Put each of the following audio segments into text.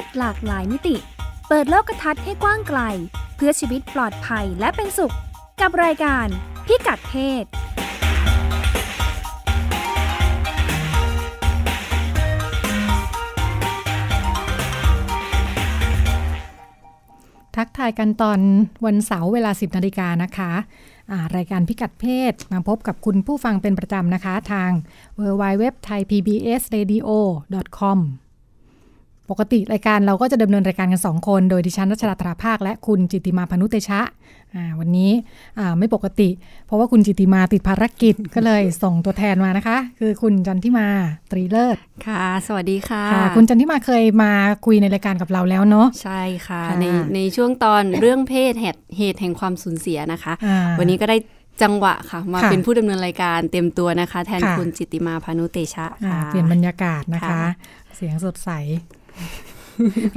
ศหลากหลายมิติเปิดโลกทัศน์ให้กว้างไกลเพื่อชีวิตปลอดภัยและเป็นสุขกับรายการพิกัดเพศทักทายกันตอนวันเสาร์เวลา 10 นาฬิกานะคะรายการพิกัดเพศมาพบกับคุณผู้ฟังเป็นประจำนะคะทาง www.thaipbsradio.com ปกติรายการเราก็จะดำเนินรายการกัน2คนโดยดิฉันรัชดาธราภาคและคุณจิตติมาพานุเตชะวันนี้ไม่ปกติเพราะว่าคุณจิตติมาติดภารกิจก็เลยส่งตัวแทนมานะคะคือคุณจันทิมาตรีเลิศค่ะสวัสดีค่ะคุณจันทิมาเคยมาคุยในรายการกับเราแล้วเนาะใช่ค่ะในช่วงตอนเรื่องเพศเหตุแห่งความสูญเสียนะคะวันนี้ก็ได้จังหวะค่ะมาเป็นผู้ดำเนินรายการเต็มตัวนะคะแทนคุณจิตติมาพานุเตชะเปลี่ยนบรรยากาศนะคะเสียงสดใส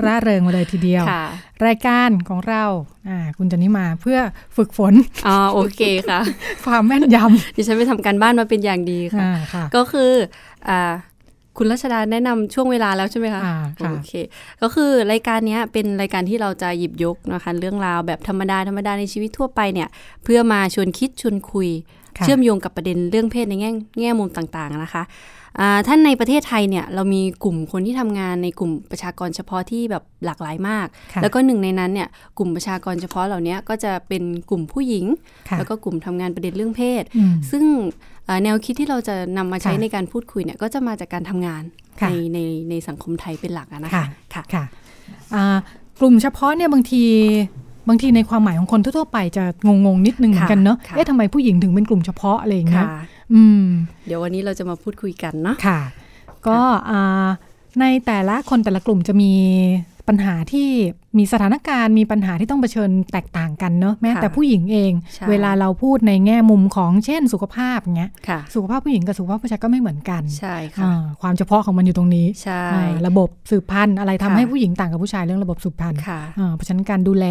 ร่าเริงมาเลยทีเดียวรายการของเราคุณจันทิมาเพื่อฝึกฝนโอเคค่ะความแม่นยำดิฉันไปทำการบ้านมาเป็นอย่างดีค่ะก็คือคุณรัชดาแนะนำช่วงเวลาแล้วใช่ไหมคะโอเคก็คือรายการนี้เป็นรายการที่เราจะหยิบยกนะคะเรื่องราวแบบธรรมดาในชีวิตทั่วไปเนี่ยเพื่อมาชวนคิดชวนคุยเชื่อมโยงกับประเด็นเรื่องเพศในแง่มุมต่างๆนะคะท่านในประเทศไทยเนี่ยเรามีกลุ่มคนที่ทำงานในกลุ่มประชากรเฉพาะที่แบบหลากหลายมากแล้วก็หนึ่งในนั้นเนี่ยกลุ่มประชากรเฉพาะเหล่านี้ก็จะเป็นกลุ่มผู้หญิงแล้วก็กลุ่มทำงานประเด็นเรื่องเพศซึ่งแนวคิดที่เราจะนำมาใช้ในการพูดคุยเนี่ยก็จะมาจากการทำงานในสังคมไทยเป็นหลักนะคะค่ะกลุ่มเฉพาะเนี่ยบางทีในความหมายของคนทั่วๆไปจะงงๆนิดนึงเหมือนกันเนาะเอ๊ะทำไมผู้หญิงถึงเป็นกลุ่มเฉพาะอะไรอย่างเงี้ยเดี๋ยววันนี้เราจะมาพูดคุยกันเนาะค่ะก็ในแต่ละคนแต่ละกลุ่มจะมีปัญหาที่มีสถานการณ์มีปัญหาที่ต้องเผชิญแตกต่างกันเนาะแม้แต่ผู้หญิงเองเวลาเราพูดในแง่มุมของเช่นสุขภาพเงี้ยสุขภาพผู้หญิงกับสุขภาพผู้ชายก็ไม่เหมือนกันใช่ค่ะความเฉพาะของมันอยู่ตรงนี้ระบบสืบพันธุ์อะไรทำให้ผู้หญิงต่างกับผู้ชายเรื่องระบบสืบพันธุ์เพราะฉะนั้นการดูแล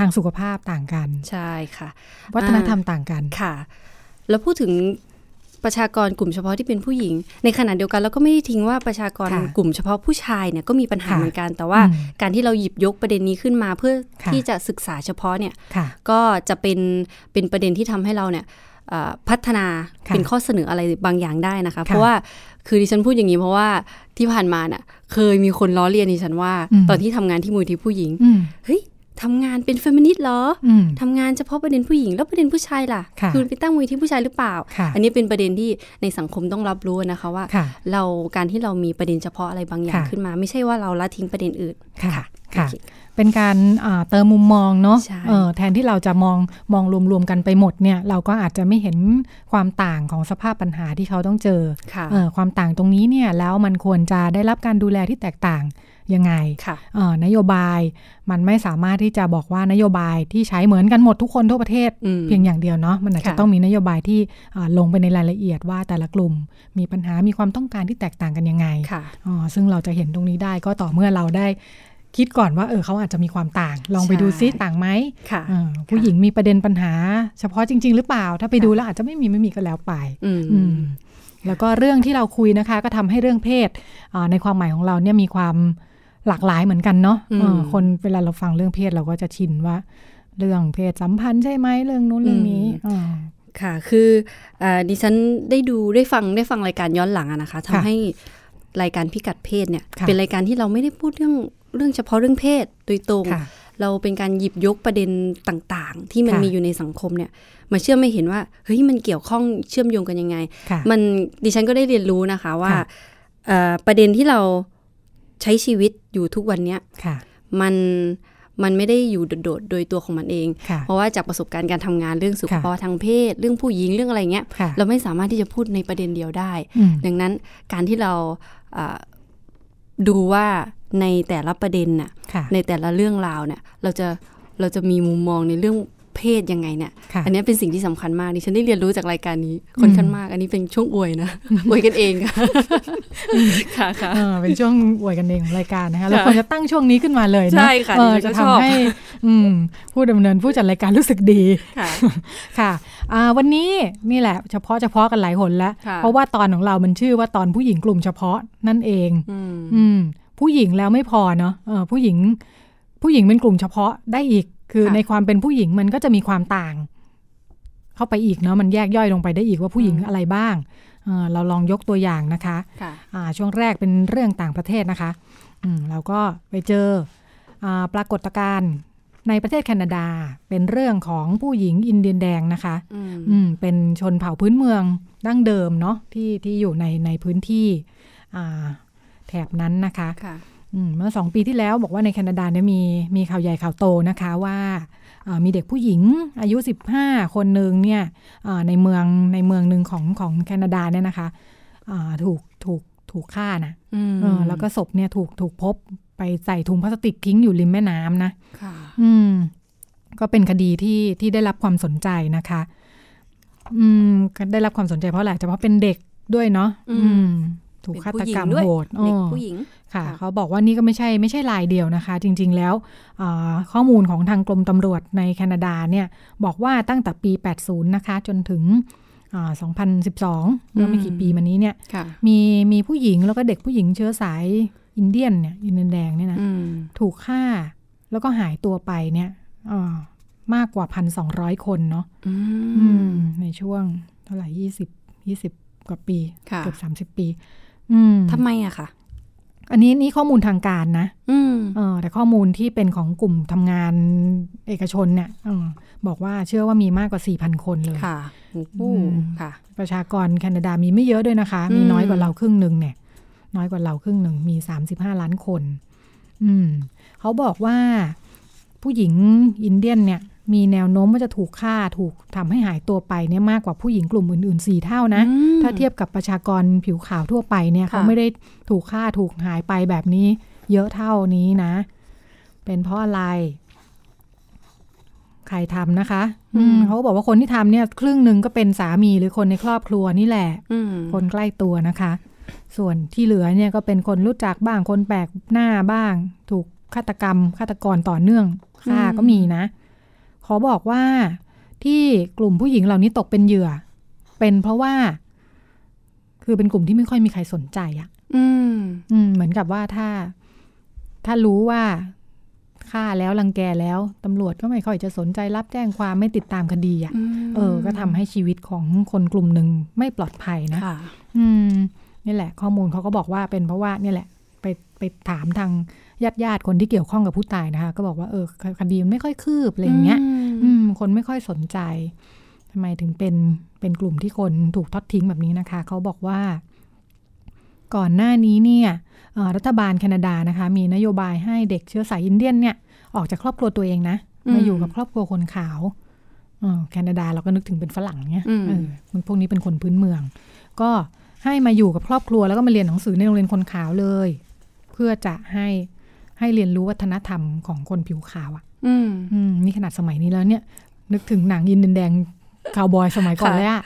ทางสุขภาพต่างกันใช่ค่ะวัฒนธรรมต่างกันค่ะแล้วพูดถึงประชากรกลุ่มเฉพาะที่เป็นผู้หญิงในขณะเดียวกันเราก็ไม่ได้ทิ้งว่าประชากรกลุ่มเฉพาะผู้ชายเนี่ยก็มีปัญหาเหมือนกันแต่ว่าการที่เราหยิบยกประเด็นนี้ขึ้นมาเพื่อที่จะศึกษาเฉพาะเนี่ยก็จะเป็นประเด็นที่ทำให้เราเนี่ยพัฒนาเป็นข้อเสนออะไรบางอย่างได้นะคะเพราะว่าคือดิฉันพูดอย่างนี้เพราะว่าที่ผ่านมาเนี่ยเคยมีคนล้อเลียนดิฉันว่าตอนที่ทำงานที่มูลนิธิผู้หญิงเฮ้ยทำงานเป็นเฟมินิสต์เหรอทำงานเฉพาะประเด็นผู้หญิงแล้วประเด็นผู้ชายล่ะคุณไปตั้งมูลนิธิผู้ชายหรือเปล่าอันนี้เป็นประเด็นที่ในสังคมต้องรับรู้นะคะว่าเราการที่เรามีประเด็นเฉพาะอะไรบางอย่างขึ้นมาไม่ใช่ว่าเราละทิ้งประเด็นอื่นค่ะเป็นการเติมมุมมองเนาะแทนที่เราจะมองรวมๆกันไปหมดเนี่ยเราก็อาจจะไม่เห็นความต่างของสภาพปัญหาที่เขาต้องเจอความต่างตรงนี้เนี่ยแล้วมันควรจะได้รับการดูแลที่แตกต่างยังไงนโยบายมันไม่สามารถที่จะบอกว่านโยบายที่ใช้เหมือนกันหมดทุกคนทั่วประเทศเพียงอย่างเดียวเนาะมันอาจจะต้องมีนโยบายที่ลงไปในรายละเอียดว่าแต่ละกลุ่มมีปัญหามีความต้องการที่แตกต่างกันยังไงซึ่งเราจะเห็นตรงนี้ได้ก็ต่อเมื่อเราได้คิดก่อนว่าเขาอาจจะมีความต่างลองไปดูซิต่างไหมผู้หญิงมีประเด็นปัญหาเฉพาะจริงๆหรือเปล่าถ้าไปดูแล้วอาจจะไม่มีก็แล้วไปแล้วก็เรื่องที่เราคุยนะคะก็ทำให้เรื่องเพศในความหมายของเราเนี่ยมีความหลากหลายเหมือนกันเนาะคนเวลาเราฟังเรื่องเพศเราก็จะชินว่าเรื่องเพศสัมพันธ์ใช่ไหมเรื่องนู้นเรื่องนี้ค่ะคือดิฉันได้ฟังรายการย้อนหลังนะคะทำให้รายการพิกัดเพศเนี่ยเป็นรายการที่เราไม่ได้พูดเรื่องเฉพาะเรื่องเพศโดยตรงเราเป็นการหยิบยกประเด็นต่างๆที่มันมีอยู่ในสังคมเนี่ยมาเชื่อมให้เห็นว่าเฮ้ยมันเกี่ยวข้องเชื่อมโยงกันยังไงมันดิฉันก็ได้เรียนรู้นะคะว่าประเด็นที่เราใช้ชีวิตอยู่ทุกวันเนี้ยมันไม่ได้อยู่โดดๆโดยตัวของมันเองเพราะว่าจากประสบการณ์การทำงานเรื่องสุขภาพทางเพศเรื่องผู้หญิงเรื่องอะไรเงี้ยเราไม่สามารถที่จะพูดในประเด็นเดียวได้ดังนั้นการที่เราดูว่าในแต่ละประเด็นน่ะในแต่ละเรื่องราวเนี่ยเราจะมีมุมมองในเรื่องเพศยังไงเนี่ยอันนี้เป็นสิ่งที่สำคัญมากดิฉันได้เรียนรู้จากรายการนี้ค่อนข้างมากอันนี้เป็นช่วงอวยนะอวยกันเองค่ะค่ะเป็นช่วงอวยกันเองรายการนะคะเราควรจะตั้งช่วงนี้ขึ้นมาเลยนะใช่ค่ะจะทำให้ผู้ดำเนินผู้จัดรายการรู้สึกดีค่ะวันนี้นี่แหละเฉพาะกันหลายคนแล้วเพราะว่าตอนของเรามันชื่อว่าตอนผู้หญิงกลุ่มเฉพาะนั่นเอง ผู้หญิงแล้วไม่พอเนาะผู้หญิงเป็นกลุ่มเฉพาะได้อีกคือในความเป็นผู้หญิงมันก็จะมีความต่างเข้าไปอีกเนาะมันแยกย่อยลงไปได้อีกว่าผู้หญิงอะไรบ้างเราลองยกตัวอย่างนะคะช่วงแรกเป็นเรื่องต่างประเทศนะคะเราก็ไปเจอปรากฏการณ์ในประเทศแคนาดาเป็นเรื่องของผู้หญิงอินเดียนแดงนะคะเป็นชนเผ่าพื้นเมืองดั้งเดิมเนาะที่อยู่ในพื้นที่แถบนั้นนะคะเมื่อ2ปีที่แล้วบอกว่าในแคนาดาเนี่ยมีข่าวใหญ่ข่าวโตนะคะว่ามีเด็กผู้หญิงอายุ15คนนึงเนี่ยในเมืองนึงของแคนาดาเนี่ยนะคะถูกฆ่านะแล้วก็ศพเนี่ยถูกพบไปใส่ถุงพลาสติกทิ้งอยู่ริมแม่น้ำนะก็เป็นคดีที่ได้รับความสนใจนะคะได้รับความสนใจเพราะอะไรเฉพาะเป็นเด็กด้วยเนาะถูกฆาตกรรมโหดเด็กผู้หญิงค่ะเขาบอกว่านี่ก็ไม่ใช่รายเดียวนะคะจริงๆแล้วข้อมูลของทางกรมตำรวจในแคนาดาเนี่ยบอกว่าตั้งแต่ปี80นะคะจนถึง2012เมื่อไม่กี่ปีมานี้เนี่ยมีผู้หญิงแล้วก็เด็กผู้หญิงเชื้อสายอินเดียนเนี่ยอินเดียนแดงเนี่ยนะถูกฆ่าแล้วก็หายตัวไปเนี่ยมากกว่า 1,200 คนเนาะในช่วงเท่าไหร่20กว่าปีเกือบ30ปีทำไมอะค่ะอันนี้นี่ข้อมูลทางการนะแต่ข้อมูลที่เป็นของกลุ่มทำงานเอกชนเนี่ยบอกว่าเชื่อว่ามีมากกว่า 4,000 คนเลยค่ะประชากรแคนาดามีไม่เยอะด้วยนะคะมีน้อยกว่าเราครึ่งนึงเนี่ยน้อยกว่าเราครึ่งหนึ่งมี35ล้านคนเขาบอกว่าผู้หญิงอินเดียนเนี่ยมีแนวโน้มว่าจะถูกฆ่าถูกทำให้หายตัวไปเนี่ยมากกว่าผู้หญิงกลุ่มอื่นๆ4เท่านะถ้าเทียบกับประชากรผิวขาวทั่วไปเนี่ยเขาไม่ได้ถูกฆ่าถูกหายไปแบบนี้เยอะเท่านี้นะเป็นเพราะอะไรใครทำนะคะเขาบอกว่าคนที่ทำเนี่ยครึ่งนึงก็เป็นสามีหรือคนในครอบครัวนี่แหละคนใกล้ตัวนะคะส่วนที่เหลือเนี่ยก็เป็นคนรู้จักบ้างคนแปลกหน้าบ้างถูกฆาตกรรมฆาตกรต่อเนื่องฆ่าก็มีนะขอบอกว่าที่กลุ่มผู้หญิงเหล่านี้ตกเป็นเหยื่อเป็นเพราะว่าคือเป็นกลุ่มที่ไม่ค่อยมีใครสนใจอ่ะเหมือนกับว่าถ้ารู้ว่าฆ่าแล้วรังแกแล้วตำรวจก็ไม่ค่อยจะสนใจรับแจ้งความไม่ติดตามคดีอ่ะก็ทำให้ชีวิตของคนกลุ่มนึงไม่ปลอดภัยนะนี่แหละข้อมูลเขาก็บอกว่าเป็นเพราะว่านี่แหละไปถามทางญาติคนที่เกี่ยวข้องกับผู้ตายนะคะก็บอกว่าคดีมันไม่ค่อยคืบอะไรอย่างเงี้ยคนไม่ค่อยสนใจทำไมถึงเป็นกลุ่มที่คนถูกทอดทิ้งแบบนี้นะคะเขาบอกว่าก่อนหน้านี้เนี่ยรัฐบาลแคนาดานะคะมีนโยบายให้เด็กเชื้อสายอินเดียนเนี่ยออกจากครอบครัวตัวเองนะมาอยู่กับครอบครัวคนขาวแคนาดาเราก็นึกถึงเป็นฝรั่งเนี่ยพวกนี้เป็นคนพื้นเมืองก็ให้มาอยู่กับครอบครัวแล้วก็มาเรียนหนังสือในโรงเรียนคนขาวเลยเพื่อจะให้เรียนรู้วัฒนธรรมของคนผิวขาวอ่ะนี่ขนาดสมัยนี้แล้วเนี่ยนึกถึงหนังอินเดียนแดงคาวบอยสมัยก่อนเลยอ่ะ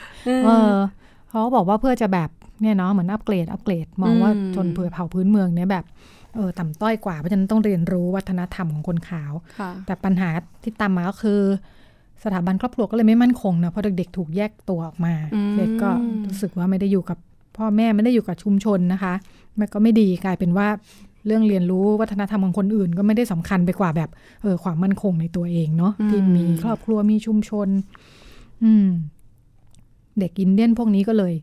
เขาบอกว่าเพื่อจะแบบเนี่ยเนาะเหมือนอัปเกรดมองว่าชนเผ่าพื้นเมืองเนี่ยแบบต่ำต้อยกว่าเพราะฉะนั้นต้องเรียนรู้วัฒนธรรมของคนขาวแต่ปัญหาที่ตามมาก็คือสถาบันครอบครัวก็เลยไม่มั่นคงนะเพราะเด็กๆถูกแยกตัวออกมาเด็กก็รู้สึกว่าไม่ได้อยู่กับพ่อแม่ไม่ได้อยู่กับชุมชนนะคะมันก็ไม่ดีกลายเป็นว่าเรื่องเรียนรู้วัฒนธรรมของคนอื่นก็ไม่ได้สำคัญไปกว่าแบบความมั่นคงในตัวเองเนาะที่มีครอบครัวมีชุมชนเด็กอินเดียนพวกนี้ก็เลย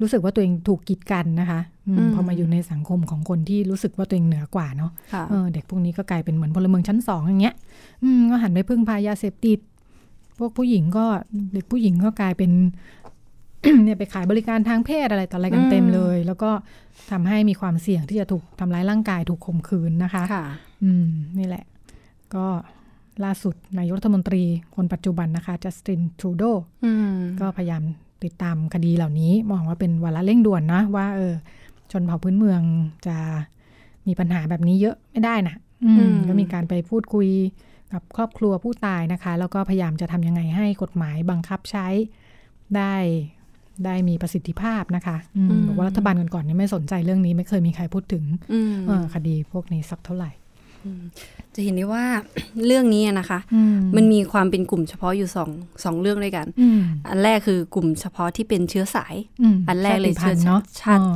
รู้สึกว่าตัวเองถูกกีดกันนะคะพอมาอยู่ในสังคมของคนที่รู้สึกว่าตัวเองเหนือกว่าเนาะเด็กพวกนี้ก็กลายเป็นเหมือนพลเมืองชั้น2อย่างเงี้ยก็หันไปพึ่งพายาเสพติดพวกผู้หญิงก็เด็กผู้หญิงก็กลายเป็นเนี่ยไปขายบริการทางเพศอะไรต่ออะไรกันเต็มเลยแล้วก็ทำให้มีความเสี่ยงที่จะถูกทำร้ายร่างกายถูกข่มขืนนะคะนี่แหละก็ล่าสุดนายกรัฐมนตรีคนปัจจุบันนะคะจัสตินทรูโดก็พยายามติดตามคดีเหล่านี้มองว่าเป็นวาระเร่งด่วนนะว่าชนเผ่าพื้นเมืองจะมีปัญหาแบบนี้เยอะไม่ได้นะก็มีการไปพูดคุยกับครอบครัวผู้ตายนะคะแล้วก็พยายามจะทำยังไงให้กฎหมายบังคับใช้ได้มีประสิทธิภาพนะคะบอกว่ารัฐบาลก่อนๆนี่ไม่สนใจเรื่องนี้ไม่เคยมีใครพูดถึงคดีพวกนี้สักเท่าไหร่ จะเห็นได้ว่าเรื่องนี้นะคะมันมีความเป็นกลุ่มเฉพาะอยู่สองเรื่องด้วยกันอันแรกคือกลุ่มเฉพาะที่เป็นเชื้อสายอันแรกเลยเชื้อ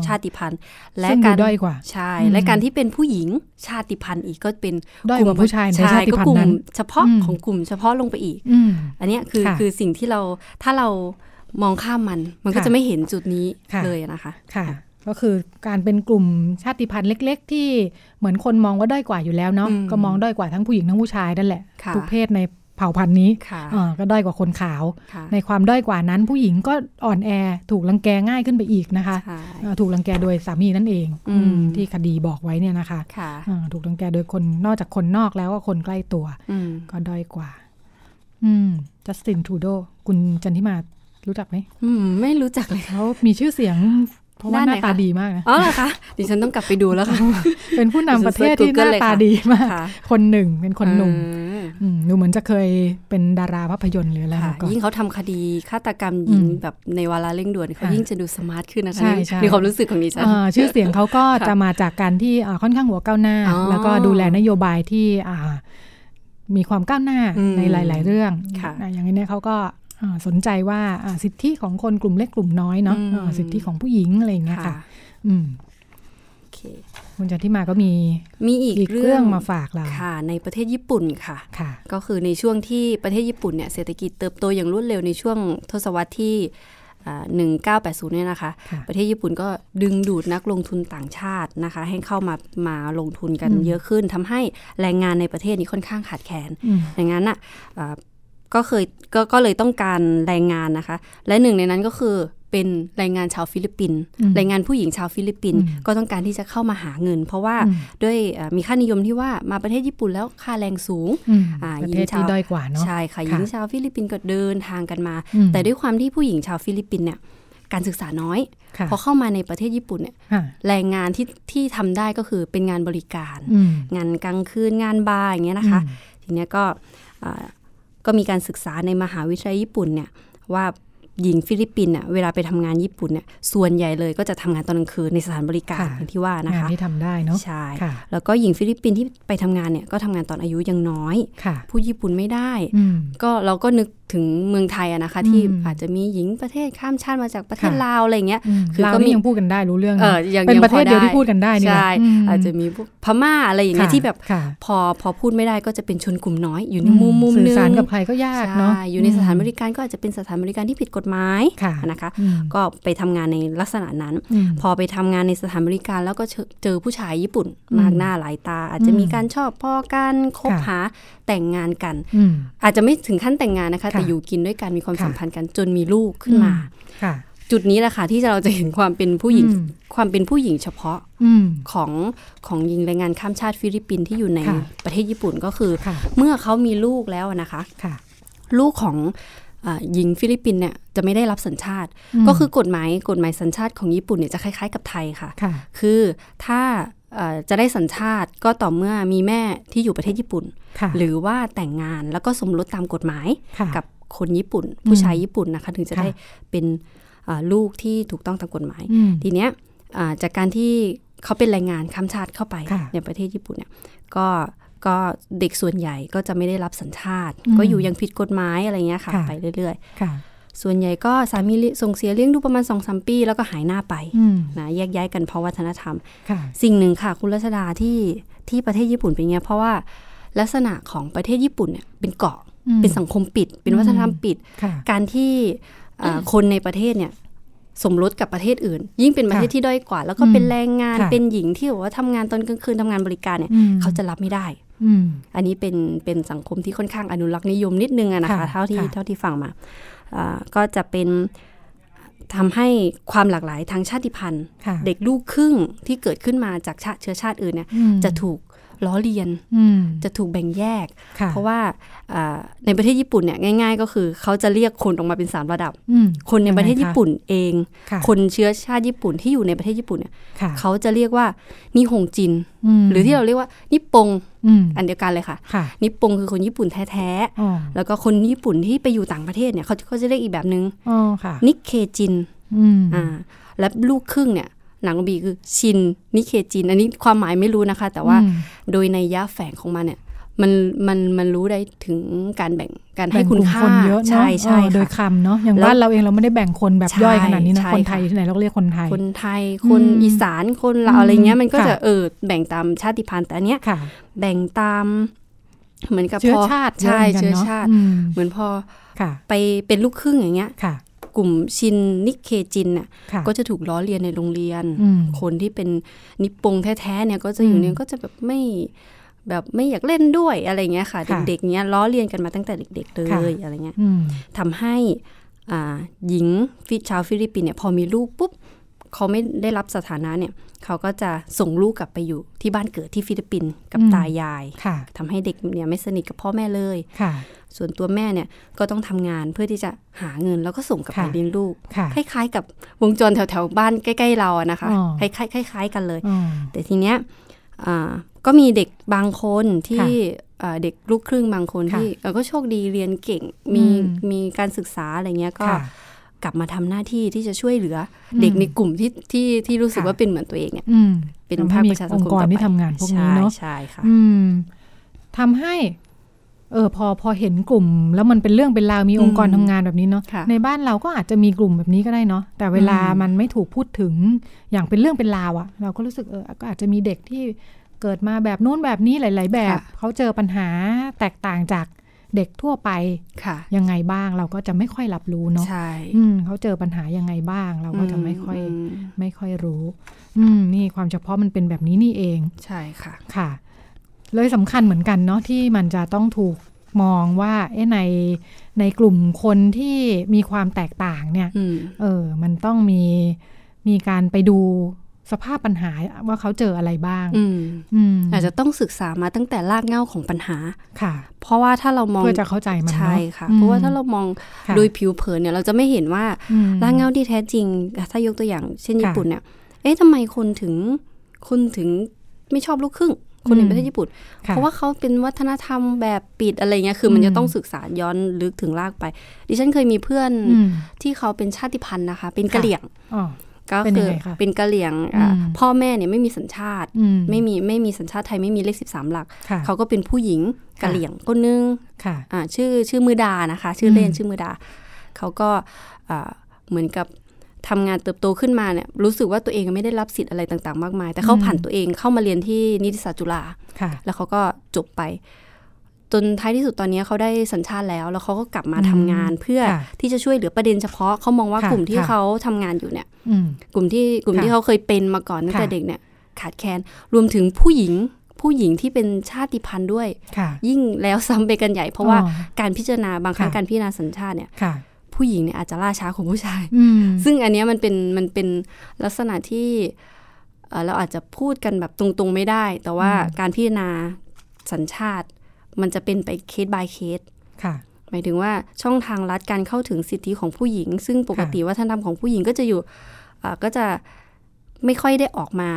ชาติพันธุ์และการด้อยกว่าใช่และการที่เป็นผู้หญิงชาติพันธุ์อีกก็เป็นกลุ่มผู้ชายในชาติพันธุ์นั้นเฉพาะของกลุ่มเฉพาะลงไปอีกอันนี้คือสิ่งที่เราถ้าเรามองข้ามมันก็จะไม่เห็นจุดนี้เลยนะคะก็คือการเป็นกลุ่มชาติพันธุ์เล็กๆที่เหมือนคนมองว่าด้อยกว่าอยู่แล้วเนาะก็มองด้อยกว่าทั้งผู้หญิงทั้งผู้ชายนั่นแหละทุกเพศในเผ่าพันธุ์นี้ก็ด้อยกว่าคนขาวในความด้อยกว่านั้นผู้หญิงก็อ่อนแอถูกรังแกง่ายขึ้นไปอีกนะคะถูกรังแกโดยสามีนั่นเองที่คดีบอกไว้เนี่ยนะคะถูกรังแกโดยคนนอกจากคนนอกแล้วก็คนใกล้ตัวก็ด้อยกว่าจัสตินทรูโดคุณจันทิมารู้จักไหมไม่รู้จักเลยเขามีชื่อเสียงเพราะว่าหน้าตาดีมากนะอ๋อเหรอคะดิฉันต้องกลับไปดูแล้วค่ะเป็นผู้นำประเทศที่หน้าตาดีมากคนหนึ่งเป็นคนหนุ่มดูเหมือนจะเคยเป็นดาราภาพยนตร์หรืออะไรมาก่อนยิ่งเขาทำคดีฆาตกรรมหญิงแบบในวาระเร่งด่วนเขายิ่งจะดูสมาร์ทขึ้นนะคะในความรู้สึกของดิฉันชื่อเสียงเขาก็จะมาจากการที่ค่อนข้างหัวก้าวหน้าแล้วก็ดูแลนโยบายที่มีความก้าวหน้าในหลายๆเรื่องอย่างนี้เนี่ยเขาก็สนใจว่าสิทธิของคนกลุ่มเล็กกลุ่มน้อยเนาะสิทธิของผู้หญิงอะไรอย่างเงี้ยค่ะโอเคคุณจันทิมาก็มีอีกเรื่องมาฝากเราค่ะในประเทศญี่ปุ่นค่ะก็คือในช่วงที่ประเทศญี่ปุ่นเนี่ยเศรษฐกิจเติบโตอย่างรวดเร็วในช่วงทศวรรษที่1980เนี่ยนะคะประเทศญี่ปุ่นก็ดึงดูดนักลงทุนต่างชาตินะคะให้เข้ามาลงทุนกันเยอะขึ้นทำให้แรงงานในประเทศนี้ค่อนข้างขาดแคลนดังนั้นอ่ะก็เลยต้องการแรงงานนะคะและหนึ่งในนั้นก็คือเป็นแรงงานชาวฟิลิปปินส์แรงงานผู้หญิงชาวฟิลิปปินส์ก็ต้องการที่จะเข้ามาหาเงินเพราะว่าด้วยมีค่านิยมที่ว่ามาประเทศญี่ปุ่นแล้วค่าแรงสูงประเทศที่ด้อยกว่าเนาะใช่ค่ะหญิงชาวฟิลิปปินส์ก็เดินทางกันมาแต่ด้วยความที่ผู้หญิงชาวฟิลิปปินส์เนี่ยการศึกษาน้อยพอเข้ามาในประเทศญี่ปุ่นเนี่ยแรงงานที่ทำได้ก็คือเป็นงานบริการงานกลางคืนงานบาร์อย่างเงี้ยนะคะทีเนี้ยก็มีการศึกษาในมหาวิทยาลัยญี่ปุ่นเนี่ยว่าหญิงฟิลิปปินส์เนี่ยเวลาไปทำงานญี่ปุ่นเนี่ยส่วนใหญ่เลยก็จะทำงานตอนกลางคืนในสถานบริการอย่างที่ว่านะคะงานที่ทำได้เนาะใช่แล้วก็หญิงฟิลิปปินส์ที่ไปทำงานเนี่ยก็ทำงานตอนอายุยังน้อยพูดญี่ปุ่นไม่ได้ก็เราก็นึกถึงเมืองไทยอะนะคะที่อาจจะมีหญิงประเทศข้ามชาติมาจากประเทศลาวอะไรเงี้ยคือก็ยังพูดกันได้รู้เรื่องเป็นประเทศเดียวที่พูดกันได้นี่ใช่อาจจะมีพม่าอะไรอย่างเงี้ยที่แบบพอพูดไม่ได้ก็จะเป็นชนกลุ่มน้อยอยู่ในมุมนึงสื่อสารกับใครก็ยากเนาะอยู่ในสถานบริการก็อาจจะเป็นสถานบริการที่ผิดกฎหมายนะคะก็ไปทำงานในลักษณะนั้นพอไปทำงานในสถานบริการแล้วก็เจอผู้ชายญี่ปุ่นมากหน้าหลายตาอาจจะมีการชอบพอกันคบหาแต่งงานกันอาจจะไม่ถึงขั้นแต่งงานนะคะแต่อยู่กินด้วยกันมีความสัมพันธ์กันจนมีลูกขึ้นมาจุดนี้แหละค่ะที่เราจะเห็นความเป็นผู้หญิงเฉพาะของหญิงแรงงานข้ามชาติฟิลิปปินส์ที่อยู่ในประเทศญี่ปุ่นก็คือเมื่อเขามีลูกแล้วนะคะลูกของหญิงฟิลิปปินส์เนี่ยจะไม่ได้รับสัญชาติก็คือกฎหมายสัญชาติของญี่ปุ่นเนี่ยจะคล้ายๆกับไทยค่ะคือถ้าจะได้สัญชาติก็ต่อเมื่อมีแม่ที่อยู่ประเทศญี่ปุ่นหรือว่าแต่งงานแล้วก็สมรสตามกฎหมายกับคนญี่ปุ่นผู้ชายญี่ปุ่นนะคะถึงจะได้เป็นลูกที่ถูกต้องตามกฎหมายทีเนี้ยจากการที่เขาเป็นแรงงานข้ามชาติเข้าไปในประเทศญี่ปุ่นเนี่ยก็เด็กส่วนใหญ่ก็จะไม่ได้รับสัญชาติก็อยู่ยังผิดกฎหมายอะไรเงี้ยค่ะไปเรื่อยๆส่วนใหญ่ก็สามีส่งเสียเลี้ยงดูประมาณ 2-3 ปีแล้วก็หายหน้าไปนะแยกย้ายกันเพราะวัฒนธรรมสิ่งหนึ่งค่ะคุณรัชดาที่ประเทศญี่ปุ่นเป็นเงี้ยเพราะว่าลักษณะของประเทศญี่ปุ่นเนี่ยเป็นเกาะเป็นสังคมปิดเป็นวัฒนธรรมปิดการที่คนในประเทศเนี่ยสมรสกับประเทศอื่นยิ่งเป็นประเทศที่ด้อยกว่าแล้วก็เป็นแรงงานเป็นหญิงที่บอกว่าทำงานตอนกลางคืนทำงานบริการเนี่ยเขาจะรับไม่ได้อันนี้เป็นสังคมที่ค่อนข้างอนุรักษ์นิยมนิดนึงนะคะเท่าที่ฟังมาก็จะเป็นทำให้ความหลากหลายทางชาติพันธุ์เด็กลูกครึ่งที่เกิดขึ้นมาจากเชื้อชาติอื่นเนี่ยจะถูกล้อเลียนจะถูกแบ่งแยกเพราะว่าในประเทศญี่ปุ่นเนี่ยง่ายๆก็คือเขาจะเรียกคนออกมาเป็น3ระดับคนในประเทศญี่ปุ่นเองคนเชื้อชาติญี่ปุ่นที่อยู่ในประเทศญี่ปุ่นเนี่ยเขาจะเรียกว่านิฮงจินหรือที่เราเรียกว่านิปปงอันเดียวกันเลยค่ะนิปปงคือคนญี่ปุ่นแท้ๆแล้วก็คนญี่ปุ่นที่ไปอยู่ต่างประเทศเนี่ยเขาจะเรียกอีกแบบนึงนิเคจินและลูกครึ่งเนี่ย หนังบีคือชินนิเคจินอันนี้ความหมายไม่รู้นะคะแต่ว่าโดยในย่าแฝงของมันเนี่ยมันรู้ได้ถึงการแบ่งการให้คุณค่าใช่ใช่โดยคำเนาะอย่างบ้านเราเองเราไม่ได้แบ่งคนแบบย่อยขนาดนี้นะคนไทยที่ไหนเราเรียกคนไทยคนไทยคนอีสานคนลาวอะไรเงี้ยมันก็จะแบ่งตามชาติพันธุ์แต่อันเนี้ยแบ่งตามเหมือนกับเชื้อชาติใช่เชื้อชาติเหมือนพอไปเป็นลูกครึ่งอย่างเงี้ยกลุ่มชินนิเคจินน่ะก็จะถูกล้อเลียนในโรงเรียนคนที่เป็นนิปงแท้ๆเนี่ยก็จะอยู่เนี่ยก็จะแบบไม่อยากเล่นด้วยอะไรเงี้ยค่ะเด็กๆเนี้ยล้อเลียนกันมาตั้งแต่เด็กๆเลยอะไรเงี้ยทำให้หญิงชาวฟิลิปปินส์เนี่ยพอมีลูกปุ๊บเขาไม่ได้รับสถานะเนี่ยเขาก็จะส่งลูกกลับไปอยู่ที่บ้านเกิดที่ฟิลิปปินส์กับตายายทำให้เด็กเนี่ยไม่สนิทกับพ่อแม่เลยส่วนตัวแม่เนี่ยก็ต้องทำงานเพื่อที่จะหาเงินแล้วก็ส่งกลับไปเลี้ยงลูกคล้ายๆกับวงจรแถวๆบ้านใกล้ๆเราอะนะคะคล้ายๆกันเลยแต่ทีเนี้ยก็มีเด็กบางคนที่เด็กลูกครึ่งบางคนที่ก็โชคดีเรียนเก่งมีการศึกษาอะไรเงี้ยก็กลับมาทำหน้าที่ที่จะช่วยเหลือเด็กในกลุ่มที่รู้สึกว่าเป็นเหมือนตัวเองเนี่ยเป็นภาคประชาสังคมต่อไปที่ทำงานพวกนี้เนาะใช่ค่ะทำให้พอเห็นกลุ่มแล้วมันเป็นเรื่องเป็นราวมีองค์กรทำงานแบบนี้เนาะในบ้านเราก็อาจจะมีกลุ่มแบบนี้ก็ได้เนาะแต่เวลามันไม่ถูกพูดถึงอย่างเป็นเรื่องเป็นราวอ่ะเราก็รู้สึกก็อาจจะมีเด็กที่เกิดมาแบบนู้นแบบนี้หลายๆแบบเขาเจอปัญหาแตกต่างจากเด็กทั่วไปยังไงบ้างเราก็จะไม่ค่อยรับรู้เนาะเขาเจอปัญหายังไงบ้างเราก็จะไม่ค่อยรู้นี่ความเฉพาะมันเป็นแบบนี้นี่เองใช่ค่ะค่ะเลยสำคัญเหมือนกันเนาะที่มันจะต้องถูกมองว่าในกลุ่มคนที่มีความแตกต่างเนี่ยมันต้องมีการไปดูสภาพปัญหาว่าเขาเจออะไรบ้างอาจจะต้องศึกษามาตั้งแต่รากเหง้าของปัญหาค่ะเพราะว่าถ้าเรามองเพื่อจะเข้าใจมันใช่ค่ะเพราะว่าถ้าเรามองโดยผิวเผินเนี่ยเราจะไม่เห็นว่ารากเหง้าที่แท้จริงถ้ายกตัวอย่างเช่นญี่ปุ่นเนี่ยทำไมคนถึงไม่ชอบลูกครึ่งคนในประเทศญี่ปุ่นเพราะว่าเขาเป็นวัฒนธรรมแบบปิดอะไรเงี้ยคือมันจะต้องศึกษาย้อนลึกถึงรากไปดิฉันเคยมีเพื่อนที่เขาเป็นชาติพันธุ์นะคะเป็นกะเหรี่ยงก็คือเป็นกะเหรี่ยงพ่อแม่เนี่ยไม่มีสัญชาติไม่มีสัญชาติไทยไม่มีเลข13หลักเขาก็เป็นผู้หญิงกะเหรี่ยงคนนึงชื่อมือดานะคะชื่อเล่นชื่อมือดาเขาก็เหมือนกับทำงานเติบโตขึ้นมาเนี่ยรู้สึกว่าตัวเองไม่ได้รับสิทธิ์อะไรต่างๆมากมายแต่เขาผ่านตัวเองเข้ามาเรียนที่นิติศาสตร์จุฬาแล้วเขาก็จบไปจนท้ายที่สุดตอนนี้เขาได้สัญชาติแล้วเขาก็กลับมาทำงานเพื่อที่จะช่วยเหลือประเด็นเฉพาะเขามองว่ากลุ่มที่เขาทำงานอยู่เนี่ยกลุ่มที่เขาเคยเป็นมาก่อนตั้งแต่เด็กเนี่ยขาดแคลนรวมถึงผู้หญิงที่เป็นชาติพันธุ์ด้วยยิ่งแล้วซ้ำไปกันใหญ่เพราะว่าการพิจารณาบางครั้งการพิจารณาสัญชาติเนี่ยผู้หญิงเนี่ยอาจจะล่าช้าของผู้ชายซึ่งอันนี้มันเป็นลักษณะที่เราอาจจะพูดกันแบบตรงๆไม่ได้แต่ว่าการพิจารณาสัญชาติมันจะเป็นไปเคส by เคสหมายถึงว่าช่องทางรัฐการเข้าถึงสิทธิของผู้หญิงซึ่งปกติวัฒนธรรมของผู้หญิงก็จะอยู่ก็จะไม่ค่อยได้ออกมา